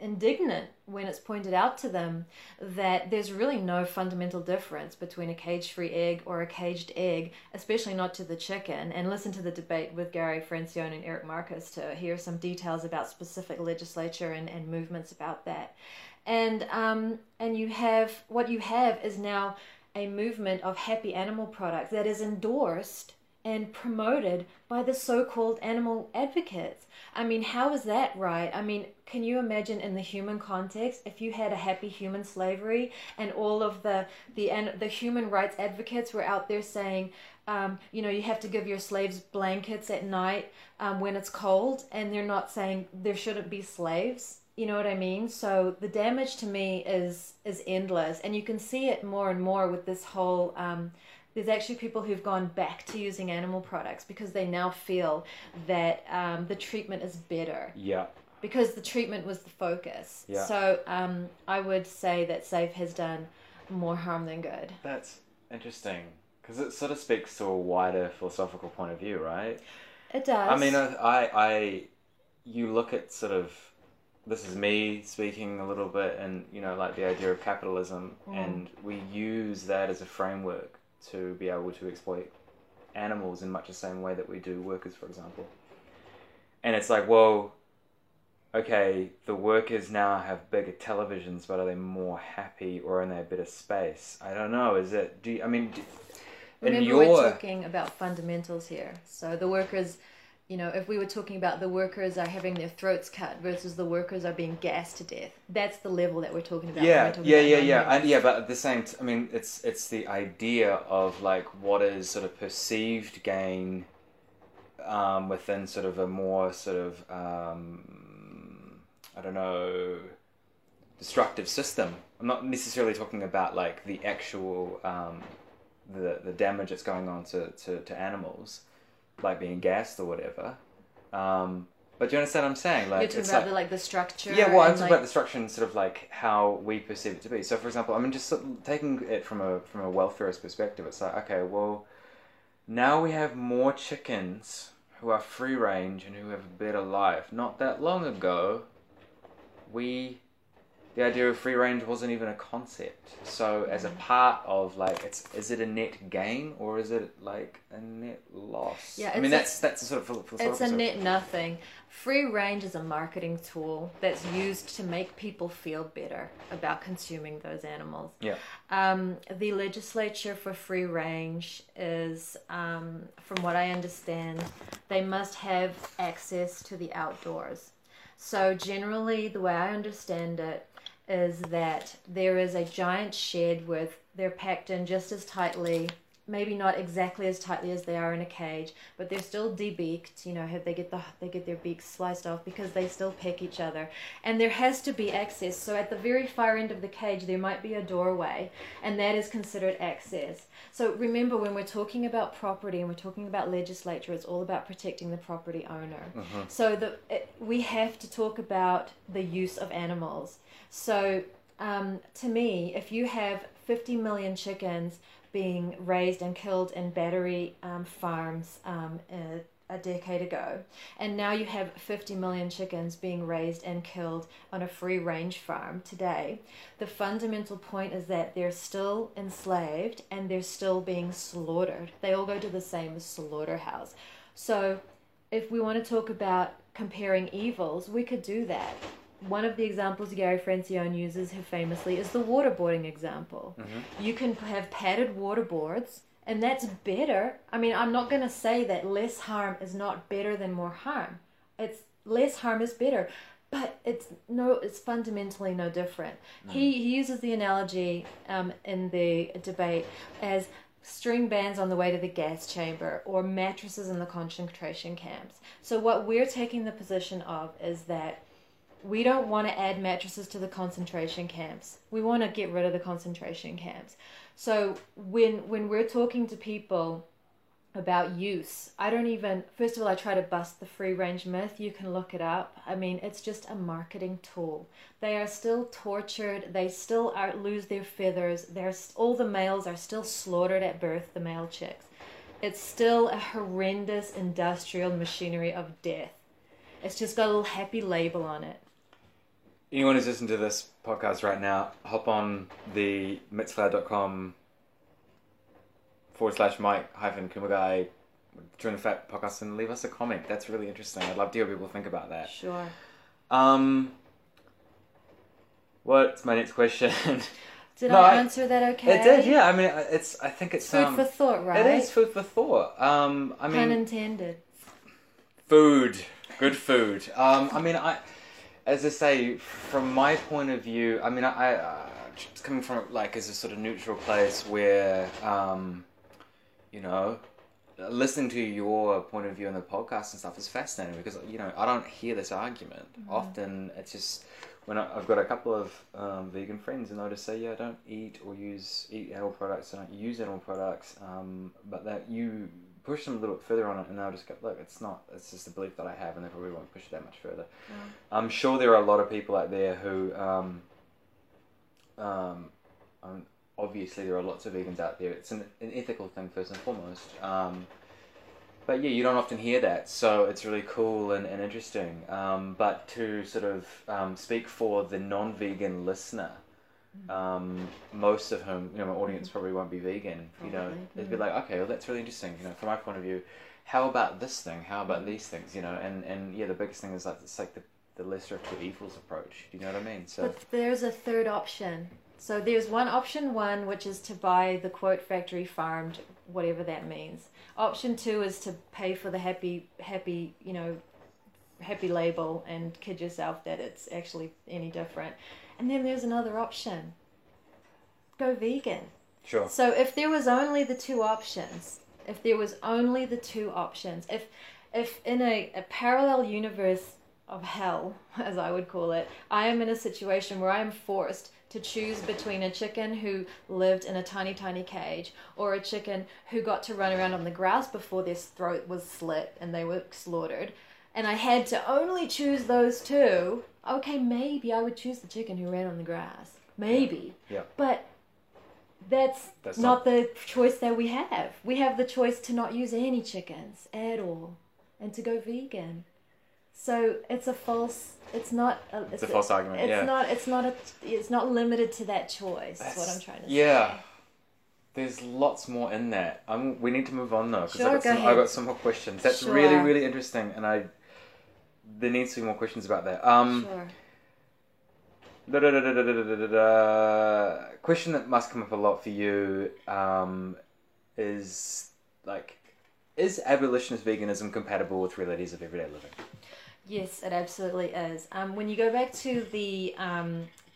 indignant when it's pointed out to them that there's really no fundamental difference between a cage-free egg or a caged egg, especially not to the chicken. And listen to the debate with Gary Francione and Eric Marcus to hear some details about specific legislature and movements about that. And you have, what you have is now a movement of happy animal products that is endorsed and promoted by the so-called animal advocates. I mean, how is that right? I mean, can you imagine in the human context, if you had a happy human slavery and all of the human rights advocates were out there saying, you know, you have to give your slaves blankets at night when it's cold, and they're not saying there shouldn't be slaves. You know what I mean? So the damage to me is endless, and you can see it more and more with this whole, there's actually people who've gone back to using animal products because they now feel that the treatment is better. Yeah. Because the treatment was the focus. Yeah. So I would say that SAFE has done more harm than good. That's interesting, because it sort of speaks to a wider philosophical point of view, right? It does. I mean, I you look at sort of, this is me speaking a little bit, and, you know, like the idea of capitalism, and we use that as a framework to be able to exploit animals in much the same way that we do workers, for example. And it's like, well, okay, the workers now have bigger televisions, but are they more happy, or are they in a better space? I don't know. Is it, do you, I mean, do, remember, in your... we're talking about fundamentals here. So the workers, you know, if we were talking about the workers are having their throats cut versus the workers are being gassed to death, that's the level that we're talking about. Yeah, yeah. But at the same, I mean, it's the idea of like what is sort of perceived gain within sort of a more sort of I don't know, destructive system. I'm not necessarily talking about like the actual the damage that's going on to animals, like being gassed or whatever, but do you understand what I'm saying? Like, you're talking about like the structure. Yeah, well, I'm talking about the structure and sort of like how we perceive it to be. So, for example, I mean, just sort of taking it from a welfarist perspective, it's like, okay, well, now we have more chickens who are free range and who have a better life. Not that long ago, the idea of free range wasn't even a concept. So as a part of like, is it a net gain or is it like a net loss? Yeah, I mean, that's a sort of philosophical. It's a net nothing. Free range is a marketing tool that's used to make people feel better about consuming those animals. Yeah. The legislature for free range is, from what I understand, they must have access to the outdoors. So generally, the way I understand it, is that there is a giant shed with, they're packed in just as tightly, maybe not exactly as tightly as they are in a cage, but they're still de-beaked, you know, they get their beaks sliced off because they still peck each other. And there has to be access. So at the very far end of the cage, there might be a doorway, and that is considered access. So remember, when we're talking about property and we're talking about legislature, it's all about protecting the property owner. Uh-huh. So we have to talk about the use of animals. So to me, if you have 50 million chickens being raised and killed in battery farms a decade ago, and now you have 50 million chickens being raised and killed on a free-range farm today, the fundamental point is that they're still enslaved and they're still being slaughtered. They all go to the same slaughterhouse. So if we want to talk about comparing evils, we could do that. One of the examples Gary Francione uses famously is the waterboarding example. Mm-hmm. You can have padded waterboards, and that's better. I mean, I'm not going to say that less harm is not better than more harm. It's less harm is better, but it's fundamentally no different. Mm. He uses the analogy in the debate as string bands on the way to the gas chamber or mattresses in the concentration camps. So what we're taking the position of is that we don't want to add mattresses to the concentration camps. We want to get rid of the concentration camps. So when we're talking to people about use, first of all, I try to bust the free-range myth. You can look it up. I mean, it's just a marketing tool. They are still tortured. They still lose their feathers. All the males are still slaughtered at birth, the male chicks. It's still a horrendous industrial machinery of death. It's just got a little happy label on it. anyone who's listening to this podcast right now, hop on the mixcloud.com/Mike-Kumagai True in the Fat podcast and leave us a comment. That's really interesting. I'd love to hear what people think about that. Sure. What's my next question? Did I answer that okay? It did, yeah. I mean, it's. I think it's food for thought, right? It is food for thought. I mean, pun intended. Food, good food. I mean, as I say, from my point of view, I mean, I coming from like as a sort of neutral place where, you know, listening to your point of view on the podcast and stuff is fascinating because, you know, I don't hear this argument often. It's just when I've got a couple of vegan friends and they'll just say, yeah, I don't eat or eat animal products. I don't use animal products. But that you push them a little bit further on it and they'll just go, look, it's just a belief that I have and they probably won't push it that much further. Yeah. I'm sure there are a lot of people out there who, obviously, there are lots of vegans out there. It's an ethical thing first and foremost. But yeah, you don't often hear that, so it's really cool and interesting. But to sort of speak for the non-vegan listener, most of whom, you know, my audience probably won't be vegan. Probably. You know, they'd be like, okay, well, that's really interesting. You know, from my point of view, how about this thing? How about these things? You know, and yeah, the biggest thing is like it's like the lesser of two evils approach. Do you know what I mean? So but there's a third option. So there's option one, which is to buy the quote factory farmed, whatever that means. Option two is to pay for the happy label and kid yourself that it's actually any different. And then there's another option. Go vegan. Sure. So if there was only the two options, if in a parallel universe of hell, as I would call it, I am in a situation where I am forced to choose between a chicken who lived in a tiny, tiny cage or a chicken who got to run around on the grass before their throat was slit and they were slaughtered, and I had to only choose those two, okay, maybe I would choose the chicken who ran on the grass. Maybe. Yeah. But that's not the choice that we have. We have the choice to not use any chickens at all and to go vegan. So it's a false. It's a false argument. It's not. It's not limited to that choice. That's what I'm trying to say. Yeah. There's lots more in that. We need to move on though, because I've got some more questions. That's really, really interesting, and there needs to be more questions about that. Question that must come up a lot for you is like, is abolitionist veganism compatible with realities of everyday living? Yes, it absolutely is. When you go back to the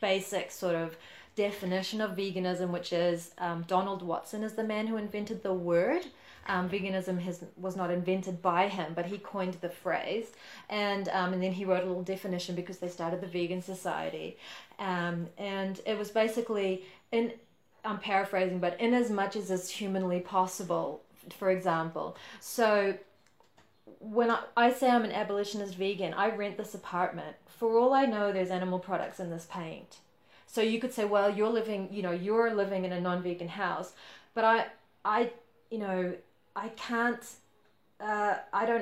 basic sort of definition of veganism, which is Donald Watson is the man who invented the word. Veganism was not invented by him, but he coined the phrase. And then he wrote a little definition because they started the Vegan Society. And it was basically, I'm paraphrasing, but in as much as is humanly possible, for example. So when I say I'm an abolitionist vegan, I rent this apartment. For all I know, there's animal products in this paint. So you could say, well, you're living in a non-vegan house, but I don't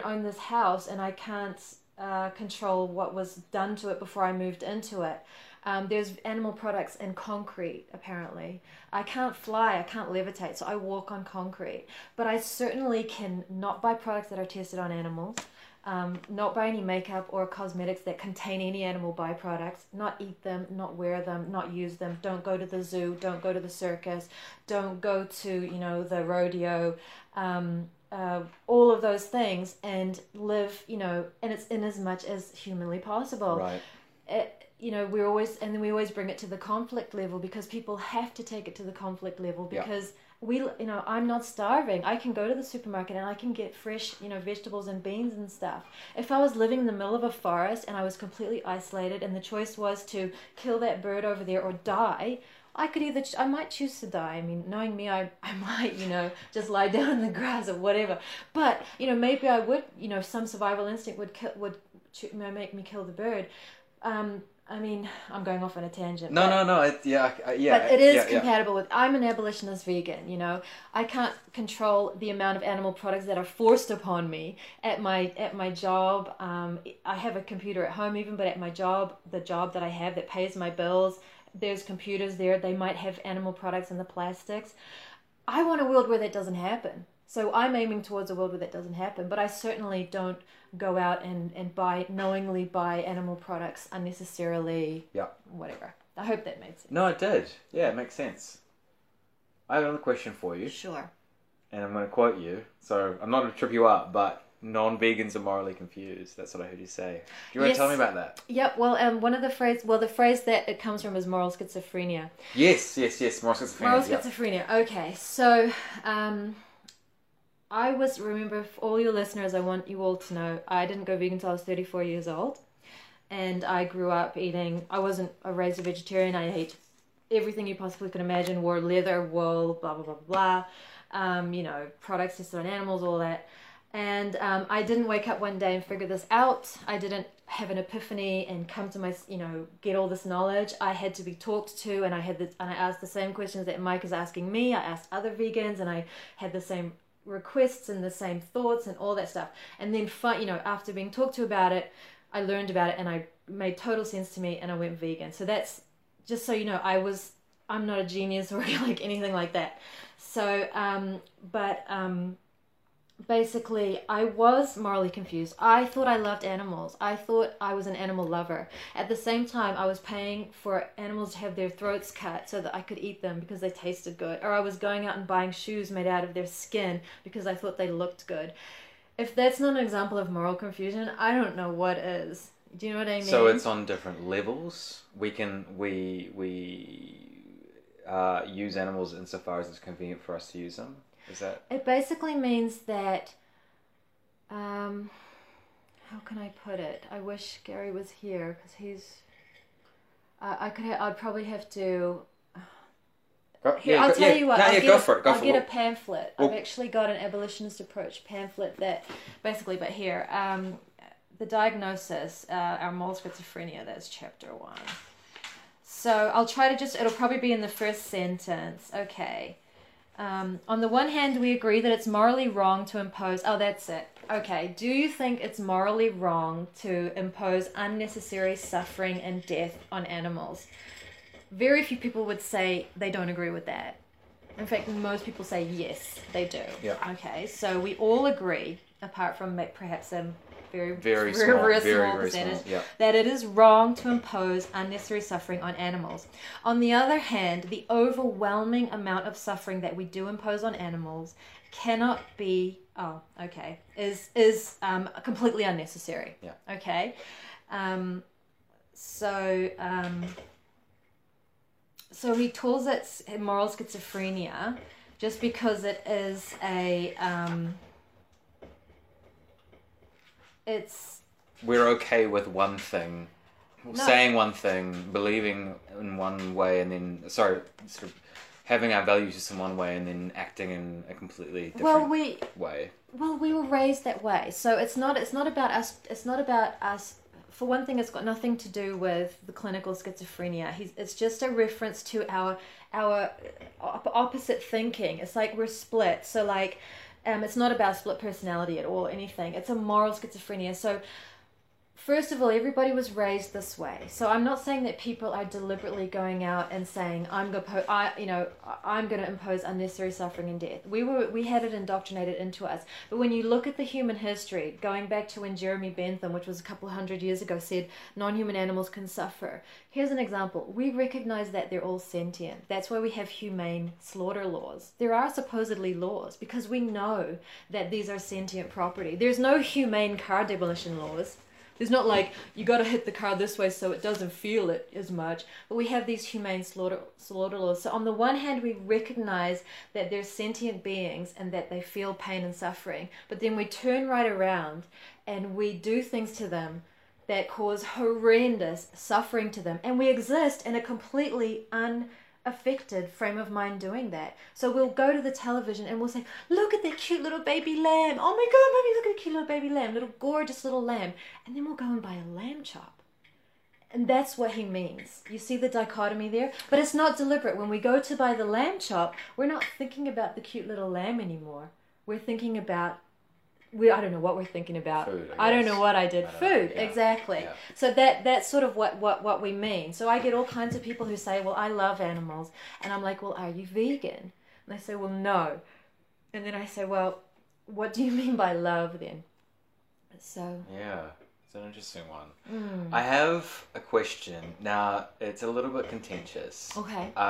own this house and I can't control what was done to it before I moved into it. There's animal products in concrete, apparently. I can't fly, I can't levitate, so I walk on concrete. But I certainly can not buy products that are tested on animals, not buy any makeup or cosmetics that contain any animal byproducts, not eat them, not wear them, not use them, don't go to the zoo, don't go to the circus, don't go to, the rodeo, all of those things, and live, and it's in as much as humanly possible. Right. We always bring it to the conflict level because people have to take it to the conflict level because I'm not starving. I can go to the supermarket and I can get fresh, vegetables and beans and stuff. If I was living in the middle of a forest and I was completely isolated and the choice was to kill that bird over there or die, I might choose to die. I mean, knowing me, I might, just lie down in the grass or whatever. But, maybe I would, some survival instinct would make me kill the bird. I mean, I'm going off on a tangent. No. But it is compatible with, I'm an abolitionist vegan, you know. I can't control the amount of animal products that are forced upon me at my job. I have a computer at home even, but at my job, the job that I have that pays my bills, there's computers there. They might have animal products in the plastics. I want a world where that doesn't happen. So I'm aiming towards a world where that doesn't happen, but I certainly don't go out and knowingly buy animal products unnecessarily, whatever. I hope that made sense. No, it did. Yeah, it makes sense. I have another question for you. Sure. And I'm going to quote you, so I'm not going to trip you up, but non-vegans are morally confused. That's what I heard you say. Do you want to tell me about that? Yep, well, the phrase that it comes from is moral schizophrenia. Yes, moral schizophrenia. Okay, so... remember, for all your listeners, I want you all to know, I didn't go vegan until I was 34 years old. And I grew up eating, I wasn't raised a vegetarian, I ate everything you possibly could imagine, wore leather, wool, blah, blah, blah, blah, products tested on animals, all that. And I didn't wake up one day and figure this out. I didn't have an epiphany and come to my, get all this knowledge. I had to be talked to, and I asked the same questions that Mike is asking me. I asked other vegans, and I had the same requests and the same thoughts and all that stuff, and then after being talked to about it, I learned about it, and I made total sense to me, and I went vegan. So that's just so you know, I'm not a genius or like anything like that. So basically I was morally confused. I thought I loved animals. I thought I was an animal lover. At the same time, I was paying for animals to have their throats cut so that I could eat them because they tasted good. Or I was going out and buying shoes made out of their skin because I thought they looked good. If that's not an example of moral confusion, I don't know what is. Do you know what I mean? So it's on different levels. We use animals insofar as it's convenient for us to use them. It basically means that, how can I put it? I wish Gary was here because I'd probably have to. I'll tell you what. I'll get a pamphlet. I've actually got an abolitionist approach pamphlet that basically, but here, the diagnosis, our moral schizophrenia. That's chapter 1. So I'll try to it'll probably be in the first sentence. Okay. On the one hand, we agree that it's morally wrong to impose... Oh, that's it. Okay, do you think it's morally wrong to impose unnecessary suffering and death on animals? Very few people would say they don't agree with that. In fact, most people say yes, they do. Yeah. Okay, so we all agree, apart from perhaps a very, very small percentage, that it is wrong to impose unnecessary suffering on animals. On the other hand, the overwhelming amount of suffering that we do impose on animals is completely unnecessary. Yeah. Okay. So he calls it moral schizophrenia just because it is we're okay with one thing, saying one thing, believing in one way, and then sort of having our values just in one way, and then acting in a completely different way. Well, we were raised that way, so it's not about us. It's not about us. For one thing, it's got nothing to do with the clinical schizophrenia. It's just a reference to our opposite thinking. It's like we're split. So like. It's not about split personality at all, anything. It's a moral schizophrenia. So, first of all, everybody was raised this way. So I'm not saying that people are deliberately going out and saying I'm going to impose unnecessary suffering and death. We had it indoctrinated into us. But when you look at the human history, going back to when Jeremy Bentham, which was a couple hundred years ago, said non-human animals can suffer. Here's an example. We recognize that they're all sentient. That's why we have humane slaughter laws. There are supposedly laws because we know that these are sentient property. There's no humane car demolition laws. It's not like you got to hit the car this way so it doesn't feel it as much. But we have these humane slaughter laws. So on the one hand, we recognize that they're sentient beings and that they feel pain and suffering. But then we turn right around and we do things to them that cause horrendous suffering to them. And we exist in a completely unaffected frame of mind doing that. So we'll go to the television and we'll say, look at that cute little baby lamb. Oh my God, mommy, look at the cute little baby lamb, little gorgeous little lamb. And then we'll go and buy a lamb chop. And that's what he means. You see the dichotomy there? But it's not deliberate. When we go to buy the lamb chop, we're not thinking about the cute little lamb anymore. We're thinking about, I don't know what we're thinking about. Food, I don't know what I did. Food, yeah. Exactly. Yeah. So that's sort of what we mean. So I get all kinds of people who say, well, I love animals. And I'm like, well, are you vegan? And they say, well, no. And then I say, well, what do you mean by love then? So yeah, it's an interesting one. Mm. I have a question. Now, it's a little bit contentious. Okay. But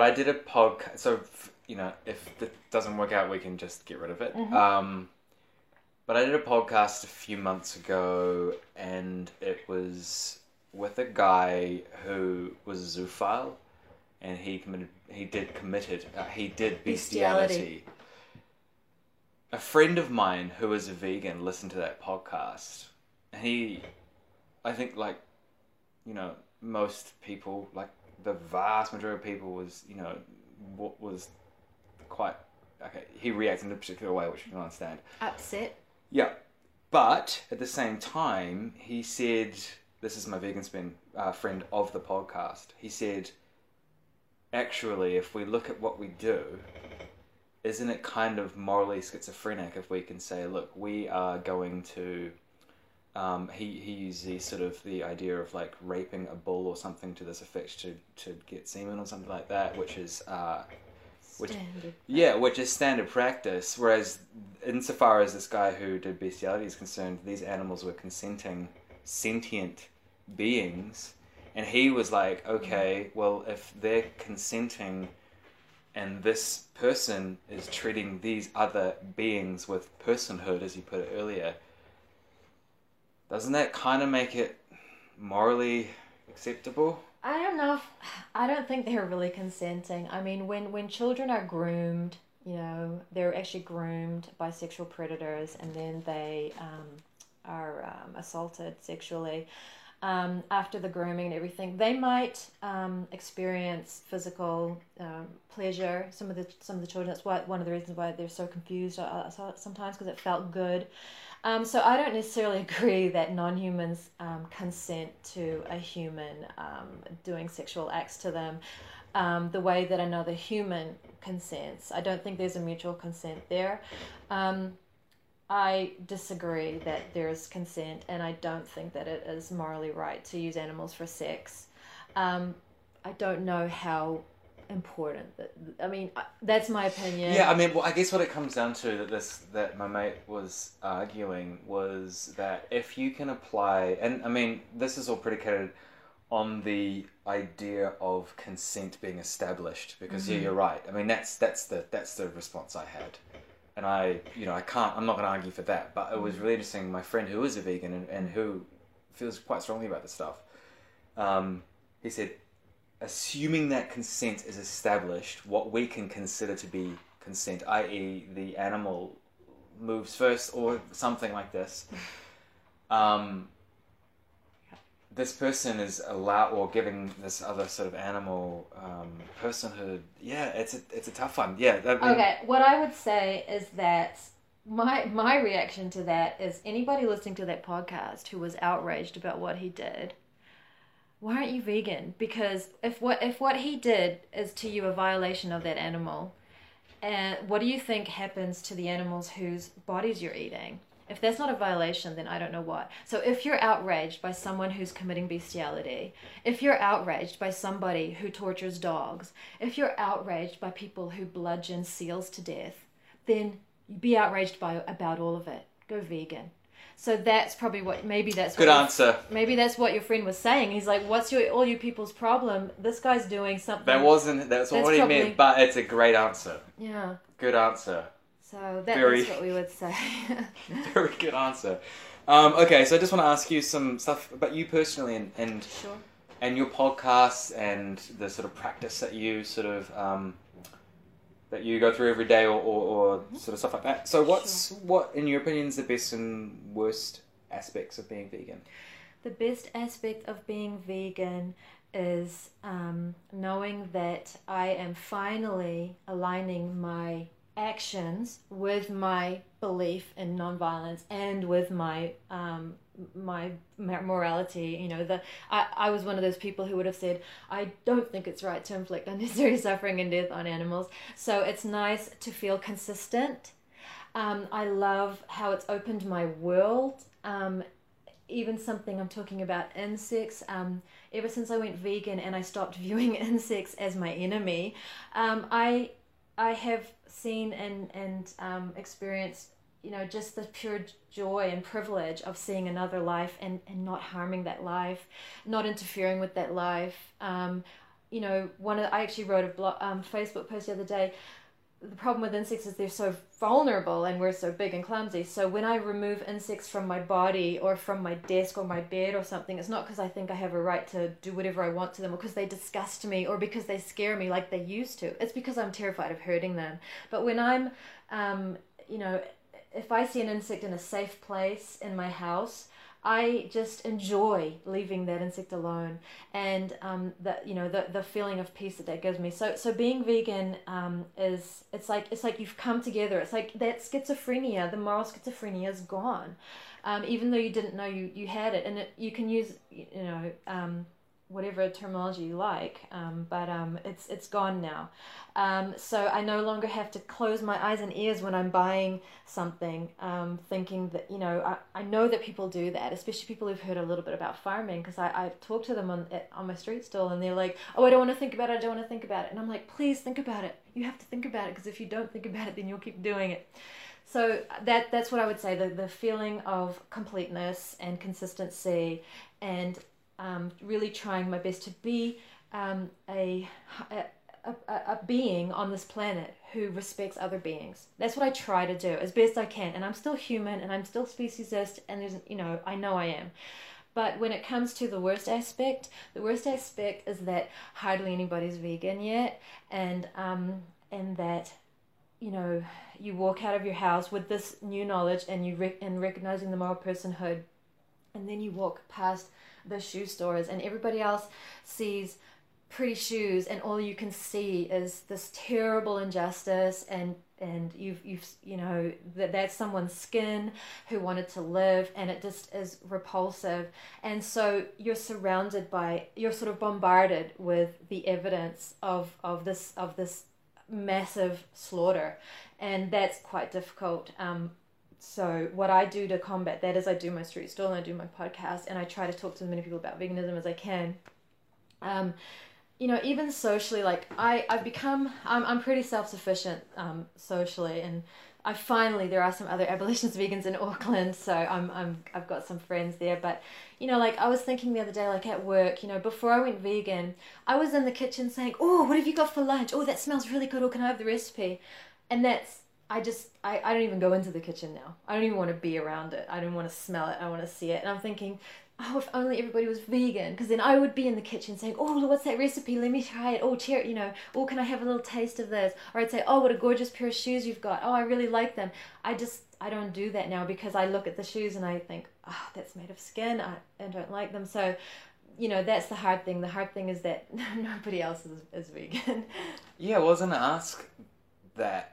I did a podcast. So, you know, if it doesn't work out, we can just get rid of it. Mm-hmm. But I did a podcast a few months ago, and it was with a guy who was a zoophile, and he did bestiality. A friend of mine who is a vegan listened to that podcast, and he, I think, like, you know, most people, like the vast majority of people, was, you know, what was quite, okay, he reacted in a particular way, which you don't understand. Upset. Yeah. But at the same time, he said, this is my vegan friend of the podcast, he said, actually, if we look at what we do, isn't it kind of morally schizophrenic if we can say, look, we are going to, he used the sort of the idea of like raping a bull or something to this effect to get semen or something like that, which is, which is standard practice. Whereas insofar as this guy who did bestiality is concerned, these animals were consenting, sentient beings. And he was like, okay, well, if they're consenting, and this person is treating these other beings with personhood, as you put it earlier, doesn't that kind of make it morally acceptable? I don't know. I don't think they're really consenting. I mean, when children are groomed, you know, they're actually groomed by sexual predators, and then they are assaulted sexually. After the grooming and everything, they might experience physical pleasure. Some of the children, that's why, one of the reasons why they're so confused sometimes, because it felt good. So I don't necessarily agree that non-humans consent to a human doing sexual acts to them the way that another human consents. I don't think there's a mutual consent there. I disagree that there is consent, and I don't think that it is morally right to use animals for sex. I don't know how important that. I mean, that's my opinion. Yeah, I mean, well, I guess what it comes down to that my mate was arguing was that if you can apply, and I mean, this is all predicated on the idea of consent being established, because mm-hmm. Yeah, you're right. I mean, that's the response I had. And I'm not going to argue for that, but it was really interesting. My friend who is a vegan and who feels quite strongly about this stuff, he said, assuming that consent is established, what we can consider to be consent, i.e. the animal moves first or something like this, this person is giving this other sort of animal personhood. Yeah, it's a tough one. Yeah. Okay, what I would say is that my reaction to that is, anybody listening to that podcast who was outraged about what he did, why aren't you vegan? Because if what he did is to you a violation of that animal, and what do you think happens to the animals whose bodies you're eating? If that's not a violation, then I don't know what. So if you're outraged by someone who's committing bestiality, if you're outraged by somebody who tortures dogs, if you're outraged by people who bludgeon seals to death, then be outraged about all of it. Go vegan. So that's probably maybe that's what your friend was saying. He's like, what's all you people's problem? This guy's doing something. That's what he meant, but it's a great answer. Yeah. Good answer. So that's what we would say. Very good answer. Okay, so I just want to ask you some stuff about you personally and sure. And your podcasts and the sort of practice that you sort of that you go through every day or sort of stuff like that. So what in your opinion is the best and worst aspects of being vegan? The best aspect of being vegan is knowing that I am finally aligning my actions with my belief in nonviolence and with my my morality. You know, I was one of those people who would have said, I don't think it's right to inflict unnecessary suffering and death on animals. So it's nice to feel consistent. I love how it's opened my world. Even something I'm talking about insects. Ever since I went vegan and I stopped viewing insects as my enemy, I have seen and experienced, you know, just the pure joy and privilege of seeing another life and not harming that life, not interfering with that life. You know, I actually wrote a blog, Facebook post the other day. The problem with insects is they're so vulnerable and we're so big and clumsy. So when I remove insects from my body or from my desk or my bed or something, it's not because I think I have a right to do whatever I want to them or because they disgust me or because they scare me like they used to. It's because I'm terrified of hurting them. But when I'm, you know, if I see an insect in a safe place in my house, I just enjoy leaving that insect alone, and the feeling of peace that gives me. So being vegan is it's like you've come together. It's like that schizophrenia, the moral schizophrenia, is gone, even though you didn't know you had it. And you can use whatever terminology you like, but it's gone now. So I no longer have to close my eyes and ears when I'm buying something, thinking that, you know, I know that people do that, especially people who've heard a little bit about farming, because I've talked to them on my street stall and they're like, oh, I don't want to think about it, I don't want to think about it. And I'm like, please think about it. You have to think about it, because if you don't think about it, then you'll keep doing it. So that's what I would say, the feeling of completeness and consistency, and really trying my best to be a being on this planet who respects other beings. That's what I try to do as best I can, and I'm still human and I'm still speciesist, and there's, you know I am. But when it comes to the worst aspect is that hardly anybody's vegan yet, and that, you know, you walk out of your house with this new knowledge and you recognizing the moral personhood, and then you walk past the shoe stores and everybody else sees pretty shoes and all you can see is this terrible injustice, and you've you know that's someone's skin who wanted to live, and it just is repulsive. And so you're surrounded by, you're sort of bombarded with the evidence of this massive slaughter, and that's quite difficult. So what I do to combat that is I do my street stall and I do my podcast, and I try to talk to as many people about veganism as I can. You know, even socially, like I'm pretty self-sufficient socially, and I finally, there are some other abolitionist vegans in Auckland, so I've got some friends there. But, you know, like I was thinking the other day, like at work, you know, before I went vegan, I was in the kitchen saying, oh, what have you got for lunch? Oh, that smells really good. Oh, can I have the recipe? And that's, I don't even go into the kitchen now. I don't even want to be around it. I don't want to smell it. I want to see it. And I'm thinking, oh, if only everybody was vegan, because then I would be in the kitchen saying, oh, what's that recipe? Let me try it. Oh, cheer, you know, oh, can I have a little taste of this? Or I'd say, oh, what a gorgeous pair of shoes you've got. Oh, I really like them. I don't do that now, because I look at the shoes and I think, oh, that's made of skin. I don't like them. So, you know, that's the hard thing. The hard thing is that nobody else is vegan. Yeah, I was going to ask that.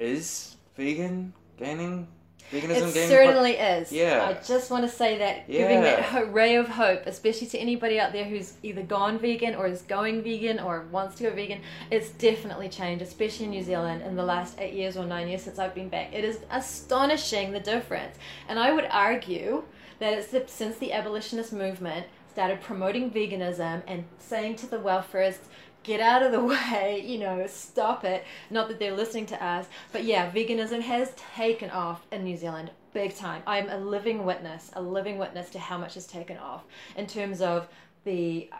Is veganism gaining? It certainly is. Yeah. I just want to say that, yeah, giving that ray of hope, especially to anybody out there who's either gone vegan or is going vegan or wants to go vegan, it's definitely changed, especially in New Zealand in the last 8 years or 9 years since I've been back. It is astonishing, the difference. And I would argue that it's since the abolitionist movement started promoting veganism and saying to the welfarists, get out of the way, you know, stop it. Not that they're listening to us, but yeah, veganism has taken off in New Zealand big time. I'm a living witness to how much has taken off in terms of the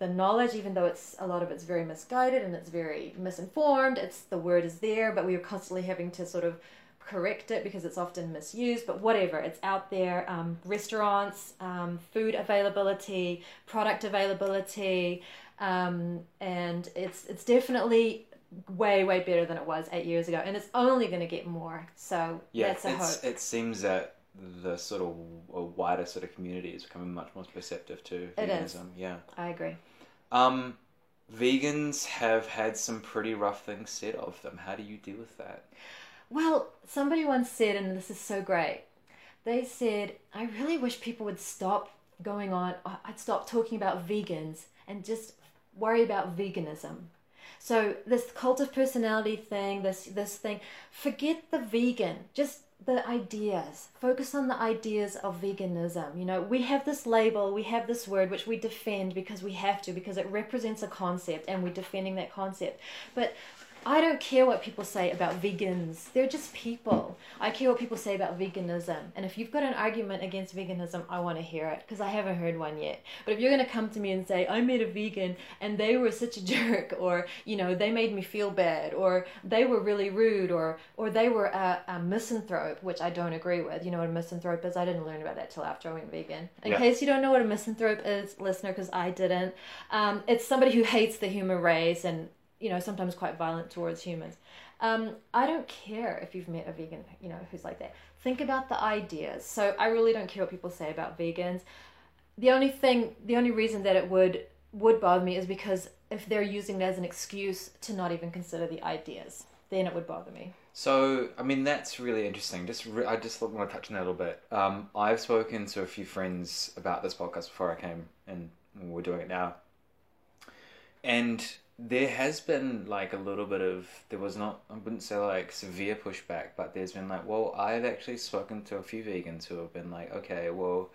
knowledge, even though it's a lot of it's very misguided and it's very misinformed. It's, the word is there, but we are constantly having to sort of correct it because it's often misused, but whatever, it's out there. Restaurants, food availability, product availability, and it's definitely way better than it was 8 years ago, and it's only going to get more. So yeah, that's a hope. It seems that the sort of a wider sort of community is becoming much more perceptive to veganism. It is. Yeah, I agree. Vegans have had some pretty rough things said of them. How do you deal with that? Well, somebody once said, and this is so great, they said, I really wish people would stop going on, I'd stop talking about vegans and just worry about veganism. So this cult of personality thing, this thing, forget the vegan, just the ideas, focus on the ideas of veganism. You know, we have this label, we have this word, which we defend because we have to, because it represents a concept and we're defending that concept. But I don't care what people say about vegans. They're just people. I care what people say about veganism. And if you've got an argument against veganism, I want to hear it, because I haven't heard one yet. But if you're going to come to me and say, I met a vegan and they were such a jerk, or, you know, they made me feel bad, or they were really rude, or they were a misanthrope, which I don't agree with. You know what a misanthrope is? I didn't learn about that till after I went vegan. In case you don't know what a misanthrope is, listener, because I didn't, it's somebody who hates the human race and, you know, sometimes quite violent towards humans. I don't care if you've met a vegan, you know, who's like that. Think about the ideas. So I really don't care what people say about vegans. The only reason that it would bother me is because if they're using it as an excuse to not even consider the ideas, then it would bother me. So, I mean, that's really interesting. I just want to touch on that a little bit. I've spoken to a few friends about this podcast before I came, and we're doing it now. And there has been like a little bit of, I wouldn't say like severe pushback, but there's been like, well, I've actually spoken to a few vegans who have been like, okay, well,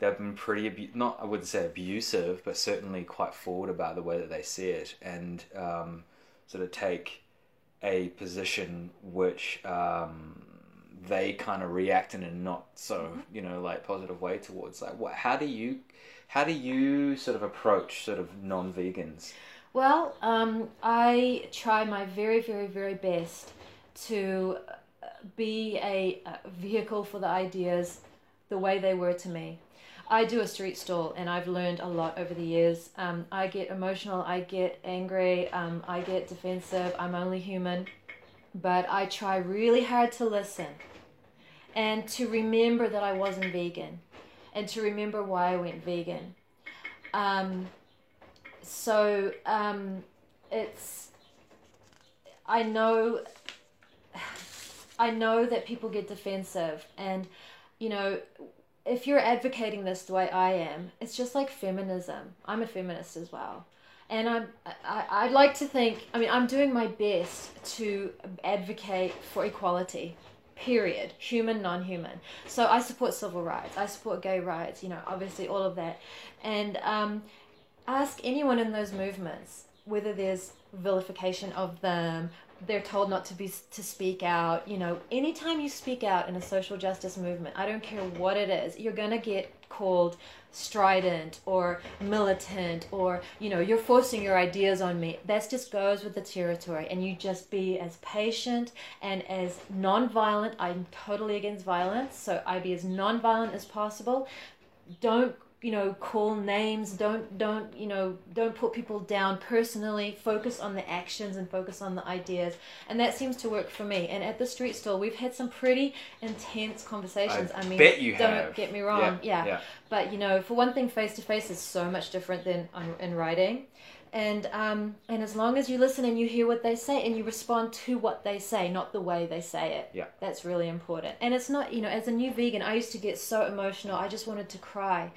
they've been pretty, I wouldn't say abusive, but certainly quite forward about the way that they see it, and sort of take a position which they kind of react in a not so, you know, like positive way towards. Like, what? How do you sort of approach sort of non-vegans? Well, I try my very, very, very best to be a vehicle for the ideas the way they were to me. I do a street stall, and I've learned a lot over the years. I get emotional, I get angry, I get defensive, I'm only human. But I try really hard to listen and to remember that I wasn't vegan and to remember why I went vegan. I know that people get defensive, and, you know, if you're advocating this the way I am, it's just like feminism. I'm a feminist as well. And I'd like to think, I mean, I'm doing my best to advocate for equality, period, human, non-human. So I support civil rights. I support gay rights, you know, obviously all of that. And, ask anyone in those movements whether there's vilification of them, they're told not to speak out. You know, anytime you speak out in a social justice movement, I don't care what it is, you're going to get called strident or militant, or, you know, you're forcing your ideas on me. That just goes with the territory, and you just be as patient and as non-violent. I'm totally against violence, so I be as non-violent as possible. Don't, you know, call names, don't, you know, don't put people down personally, focus on the actions and focus on the ideas. And that seems to work for me. And at the street stall, we've had some pretty intense conversations. I mean, bet you don't have. Get me wrong. Yeah. But, you know, for one thing, face-to-face is so much different than in writing. And as long as you listen and you hear what they say and you respond to what they say, not the way they say it. Yeah. That's really important. And it's not, you know, as a new vegan, I used to get so emotional. I just wanted to cry.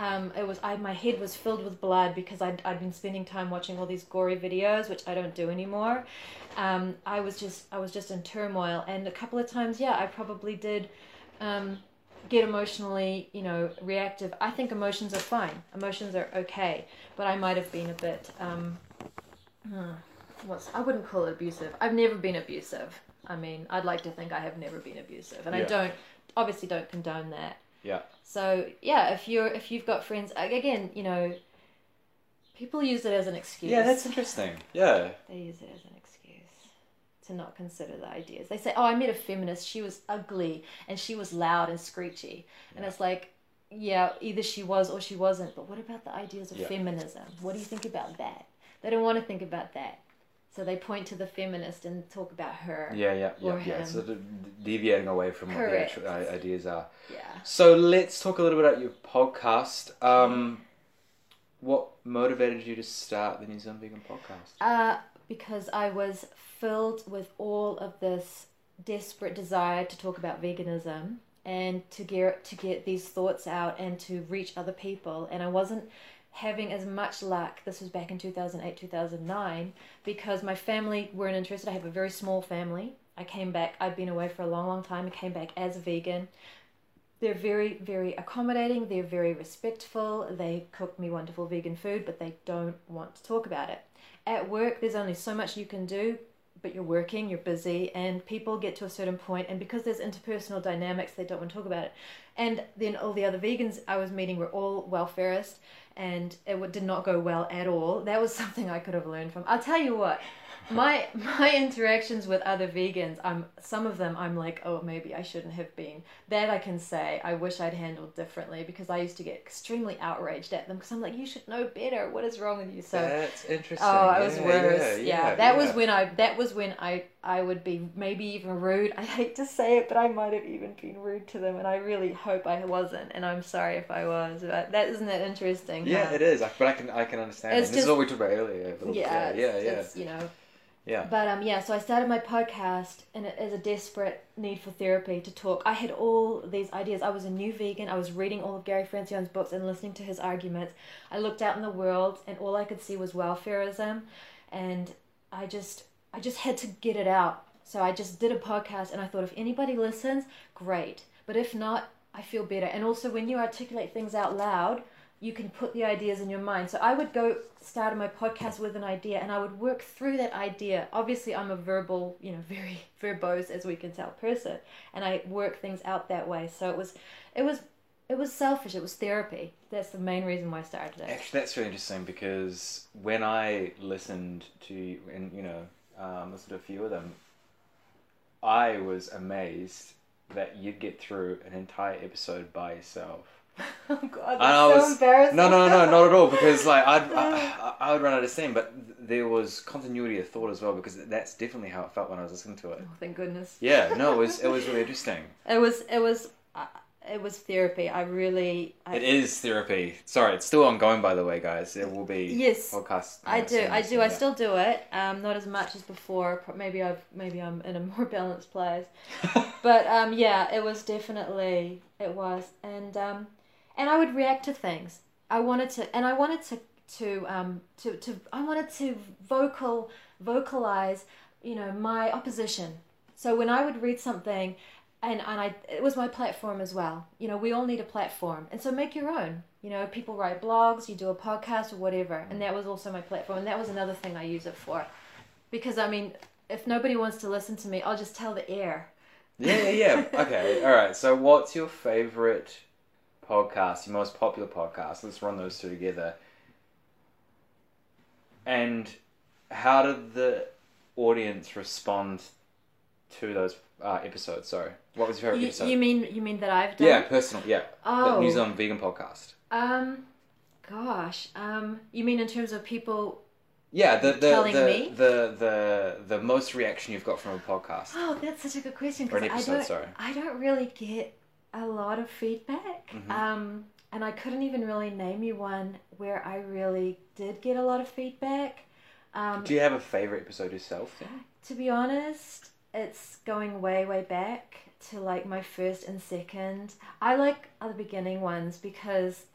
My head was filled with blood because I'd been spending time watching all these gory videos, which I don't do anymore. I was just in turmoil, and a couple of times, I probably did get emotionally, you know, reactive. I think emotions are fine. Emotions are okay, but I might have been a bit. I wouldn't call it abusive. I've never been abusive. I mean, I'd like to think I have never been abusive, and I obviously don't condone that. Yeah. So, if you've got friends, again, you know, people use it as an excuse. Yeah, that's interesting. Yeah. They use it as an excuse to not consider the ideas. They say, oh, I met a feminist. She was ugly and she was loud and screechy. And it's like, either she was or she wasn't. But what about the ideas of feminism? What do you think about that? They don't want to think about that. So they point to the feminist and talk about her. Yeah. So deviating away from what the actual ideas are. Yeah. So let's talk a little bit about your podcast. What motivated you to start the New Zealand Vegan Podcast? Because I was filled with all of this desperate desire to talk about veganism and to get these thoughts out and to reach other people. And I wasn't having as much luck. This was back in 2008, 2009, because my family weren't interested. I have a very small family. I came back. I'd been away for a long, long time. I came back as a vegan. They're very, very accommodating. They're very respectful. They cook me wonderful vegan food, but they don't want to talk about it. At work, there's only so much you can do, but you're working, you're busy, and people get to a certain point, and because there's interpersonal dynamics, they don't want to talk about it. And then all the other vegans I was meeting were all welfarist, and it did not go well at all. That was something I could have learned from. I'll tell you what, my interactions with other vegans, some of them I'm like, oh, maybe I shouldn't have been. That I can say I wish I'd handled differently, because I used to get extremely outraged at them, because I'm like, you should know better. What is wrong with you? So that's interesting. Oh, I was worse. Yeah. That was when I would be maybe even rude. I hate to say it, but I might have even been rude to them, and I really hope I wasn't, and I'm sorry if I was. But isn't that interesting? Yeah, it is. But I can understand. This is what we talked about earlier. Yeah. But so I started my podcast, and it is a desperate need for therapy to talk. I had all these ideas. I was a new vegan. I was reading all of Gary Francione's books and listening to his arguments. I looked out in the world, and all I could see was welfarism, and I just had to get it out. So I just did a podcast, and I thought, if anybody listens, great. But if not, I feel better. And also, when you articulate things out loud, you can put the ideas in your mind. So I would go start my podcast with an idea, and I would work through that idea. Obviously, I'm a verbal, very verbose, as we can tell, person, and I work things out that way. So it was selfish. It was therapy. That's the main reason why I started it. Actually, that's really interesting, because when I listened to, and listened to a few of them, I was amazed that you'd get through an entire episode by yourself. Oh God, that's so embarrassing. No, not at all. Because I would run out of steam. But there was continuity of thought as well, because that's definitely how it felt when I was listening to it. Oh, thank goodness. Yeah, no, it was really interesting. It was therapy. It is therapy. Sorry, it's still ongoing, by the way, guys. It will be. Yes. Podcast. I do. I still do it. Not as much as before. Maybe I'm in a more balanced place. But it was definitely. It was, and I would react to things. I wanted to vocalize, my opposition. So when I would read something. And it was my platform as well. We all need a platform. And so make your own. People write blogs, you do a podcast or whatever. And that was also my platform. And that was another thing I use it for. Because, if nobody wants to listen to me, I'll just tell the air. Yeah. Okay, all right. So what's your favorite podcast, your most popular podcast? Let's run those two together. And how did the audience respond to those episodes? Sorry, what was your favorite episode? You mean that I've done? Yeah, personal. Yeah. Oh, the New Zealand Vegan Podcast. You mean in terms of people? Yeah, the most reaction you've got from a podcast. Oh, that's such a good question, because I don't really get a lot of feedback. Mm-hmm. And I couldn't even really name you one where I really did get a lot of feedback. Do you have a favorite episode yourself then? To be honest, it's going way, way back to my first and second. I like the beginning ones, because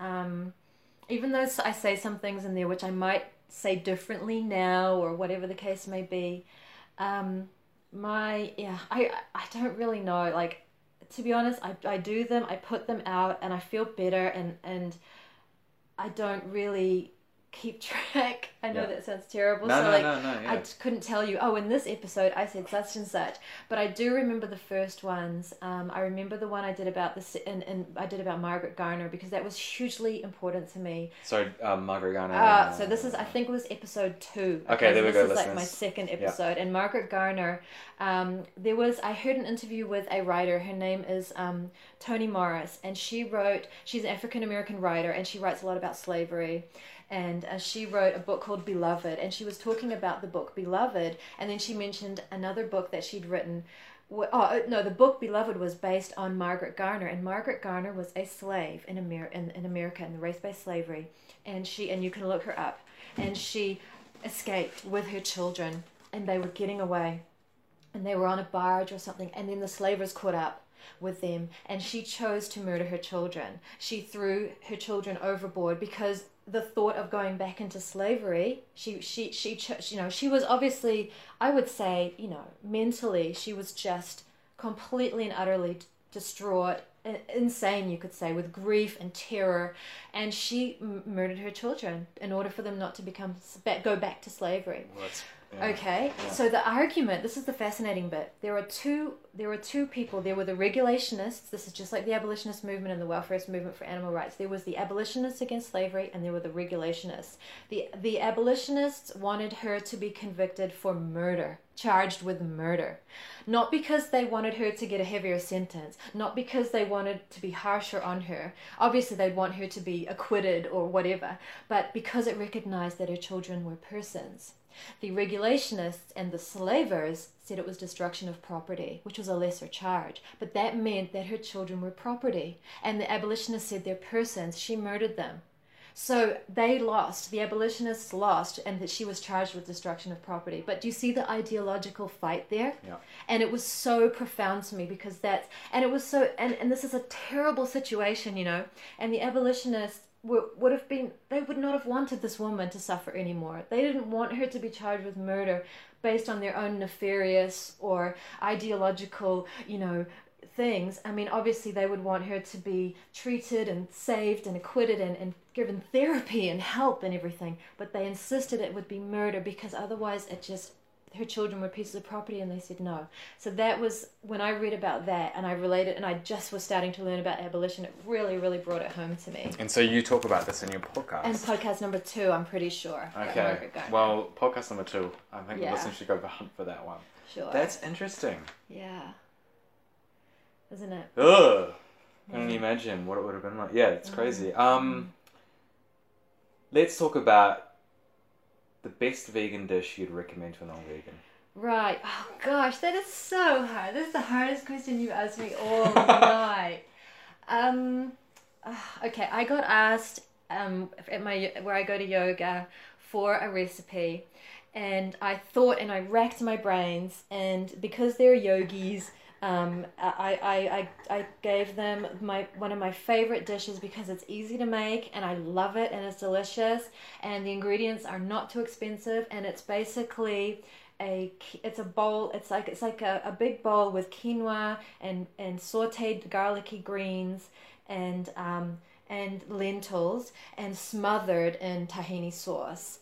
even though I say some things in there which I might say differently now or whatever the case may be, I don't really know. To be honest, I do them, I put them out, and I feel better, and I don't really keep track. I know that sounds terrible. I couldn't tell you, in this episode I said such and such, but I do remember the first ones. I remember the one I did about about Margaret Garner, because that was hugely important to me. So Margaret Garner. So this is, I think it was episode 2. Okay, there we go. This is my second episode. And Margaret Garner, I heard an interview with a writer. Her name is Tony Morris, and she's an African American writer, and she writes a lot about slavery. And she wrote a book called Beloved, and she was talking about the book Beloved, and then she mentioned another book that she'd written. The book Beloved was based on Margaret Garner, and Margaret Garner was a slave in America, in the race-based slavery, and you can look her up, and she escaped with her children, and they were getting away. and they were on a barge or something, and then the slavers caught up with them, and she chose to murder her children. She threw her children overboard because the thought of going back into slavery, she was obviously, I would say, mentally, she was just completely and utterly distraught, insane, you could say, with grief and terror, and she murdered her children in order for them not to go back to slavery. Well, yeah. Okay, yeah. So the argument, this is the fascinating bit, there were two people. There were the regulationists, this is just like the abolitionist movement and the welfarist movement for animal rights. There was the abolitionists against slavery, and there were the regulationists. The abolitionists wanted her to be convicted for murder, charged with murder, not because they wanted her to get a heavier sentence, not because they wanted to be harsher on her. Obviously they'd want her to be acquitted or whatever, but because it recognized that her children were persons. The regulationists and the slavers said it was destruction of property, which was a lesser charge, but that meant that her children were property, and the abolitionists said they're persons, she murdered them. So they lost, the abolitionists lost, and that she was charged with destruction of property. But do you see the ideological fight there? Yeah. And it was so profound to me, because that's, and it was so, and this is a terrible situation, and the abolitionists would have been, they would not have wanted this woman to suffer anymore. They didn't want her to be charged with murder based on their own nefarious or ideological, things. I mean, obviously they would want her to be treated and saved and acquitted and given therapy and help and everything, but they insisted it would be murder because otherwise it just, her children were pieces of property, and they said no. So that was, when I read about that and I related, and I just was starting to learn about abolition, it really, really brought it home to me. And so you talk about this in your podcast. And podcast #2, I'm pretty sure. Okay. Well, podcast #2, I think the listeners should go hunt for that one. Sure. That's interesting. Yeah. Isn't it? Ugh. I can only imagine what it would have been like. Yeah, it's crazy. Let's talk about the best vegan dish you'd recommend to a non-vegan. Right. Oh gosh, that is so hard. This is the hardest question you've asked me all night. Okay, I got asked at where I go to yoga for a recipe, and I thought and I racked my brains, and because they're yogis, I gave them one of my favorite dishes because it's easy to make and I love it and it's delicious and the ingredients are not too expensive, and it's basically a bowl. It's like a big bowl with quinoa and sauteed garlicky greens and lentils, and smothered in tahini sauce.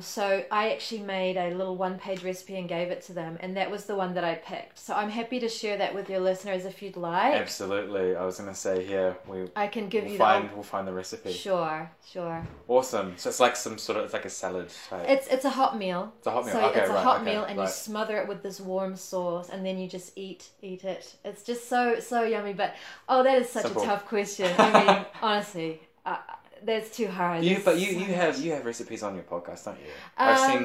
So I actually made a little one-page recipe and gave it to them, and that was the one that I picked. So I'm happy to share that with your listeners if you'd like. Absolutely. I was going to say here, we'll find the recipe. Sure. Awesome. So it's like it's like a salad type. It's a hot meal. It's a hot meal. So okay, it's a hot meal, and you smother it with this warm sauce, and then you just eat it. It's just so yummy. But that is such a tough question. I mean, honestly. That's too hard. You have recipes on your podcast, don't you? I don't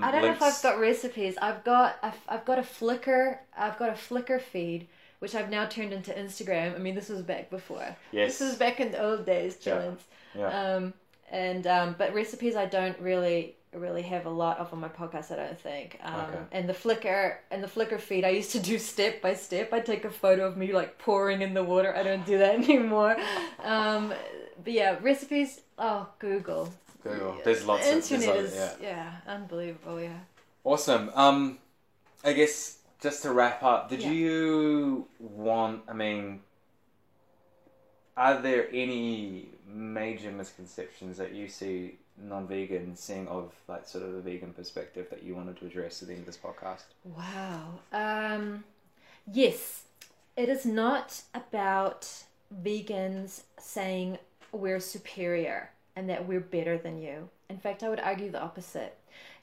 know if I've got recipes. I've got a Flickr. I've got a Flickr feed, which I've now turned into Instagram. I mean, this was back before. Yes. This was back in the old days, Jones. Yeah. But recipes I don't really have a lot of on my podcast, I don't think. Okay. And the Flickr feed, I used to do step by step. I'd take a photo of me like pouring in the water. I don't do that anymore. But yeah, recipes. Oh, Google. There's lots of internet is unbelievable. Yeah. Awesome. I guess just to wrap up, are there any major misconceptions that you see non-vegan seeing of like sort of a vegan perspective that you wanted to address at the end of this podcast? Wow. Yes, it is not about vegans saying we're superior and that we're better than you. In fact, I would argue the opposite.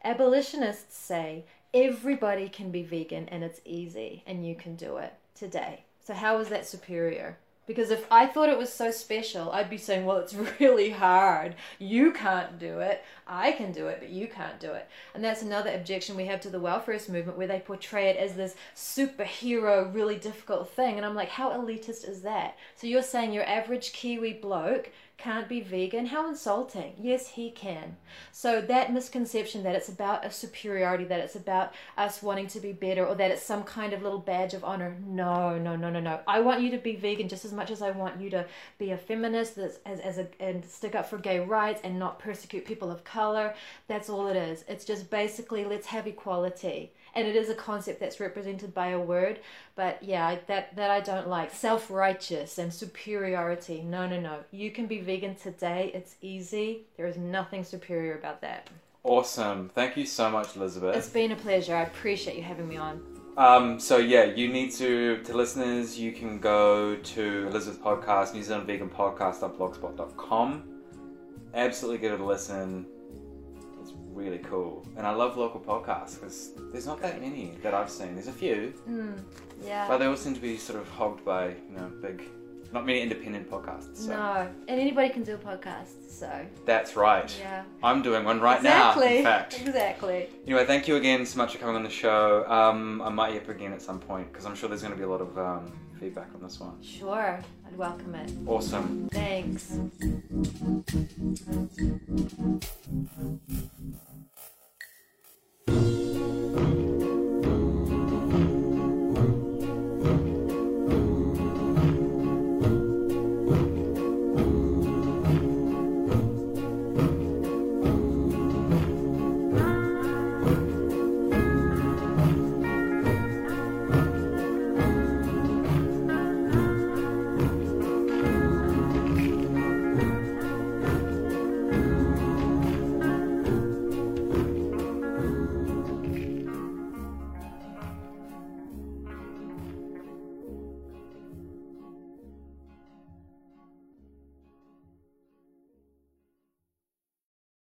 Abolitionists say everybody can be vegan and it's easy and you can do it today. So how is that superior? Because if I thought it was so special, I'd be saying, well, it's really hard. You can't do it. I can do it, but you can't do it. And that's another objection we have to the welfarist movement, where they portray it as this superhero, really difficult thing. And I'm like, how elitist is that? So you're saying your average Kiwi bloke can't be vegan. How insulting. Yes, he can. So that misconception that it's about a superiority, that it's about us wanting to be better, or that it's some kind of little badge of honor. No, no, no, no, no. I want you to be vegan just as much as I want you to be a feminist and stick up for gay rights and not persecute people of color. That's all it is. It's just basically let's have equality. And it is a concept that's represented by a word, but yeah, that I don't like. Self-righteous and superiority. No, no, no. You can be vegan today. It's easy. There is nothing superior about that. Awesome. Thank you so much, Elizabeth. It's been a pleasure. I appreciate you having me on. So yeah, you need to listeners, you can go to Elizabeth's podcast, New Zealand Vegan Podcast on blogspot.com. Absolutely give it a listen. Really cool, and I love local podcasts because there's not that many that I've seen. There's a few, yeah, but they all seem to be sort of hogged by big, not many independent podcasts. So. No, and anybody can do a podcast, so that's right. Yeah, I'm doing one right now. In fact, exactly. Anyway, thank you again so much for coming on the show. I might be up again at some point because I'm sure there's going to be a lot of feedback on this one. Sure, I'd welcome it. Awesome. Thanks.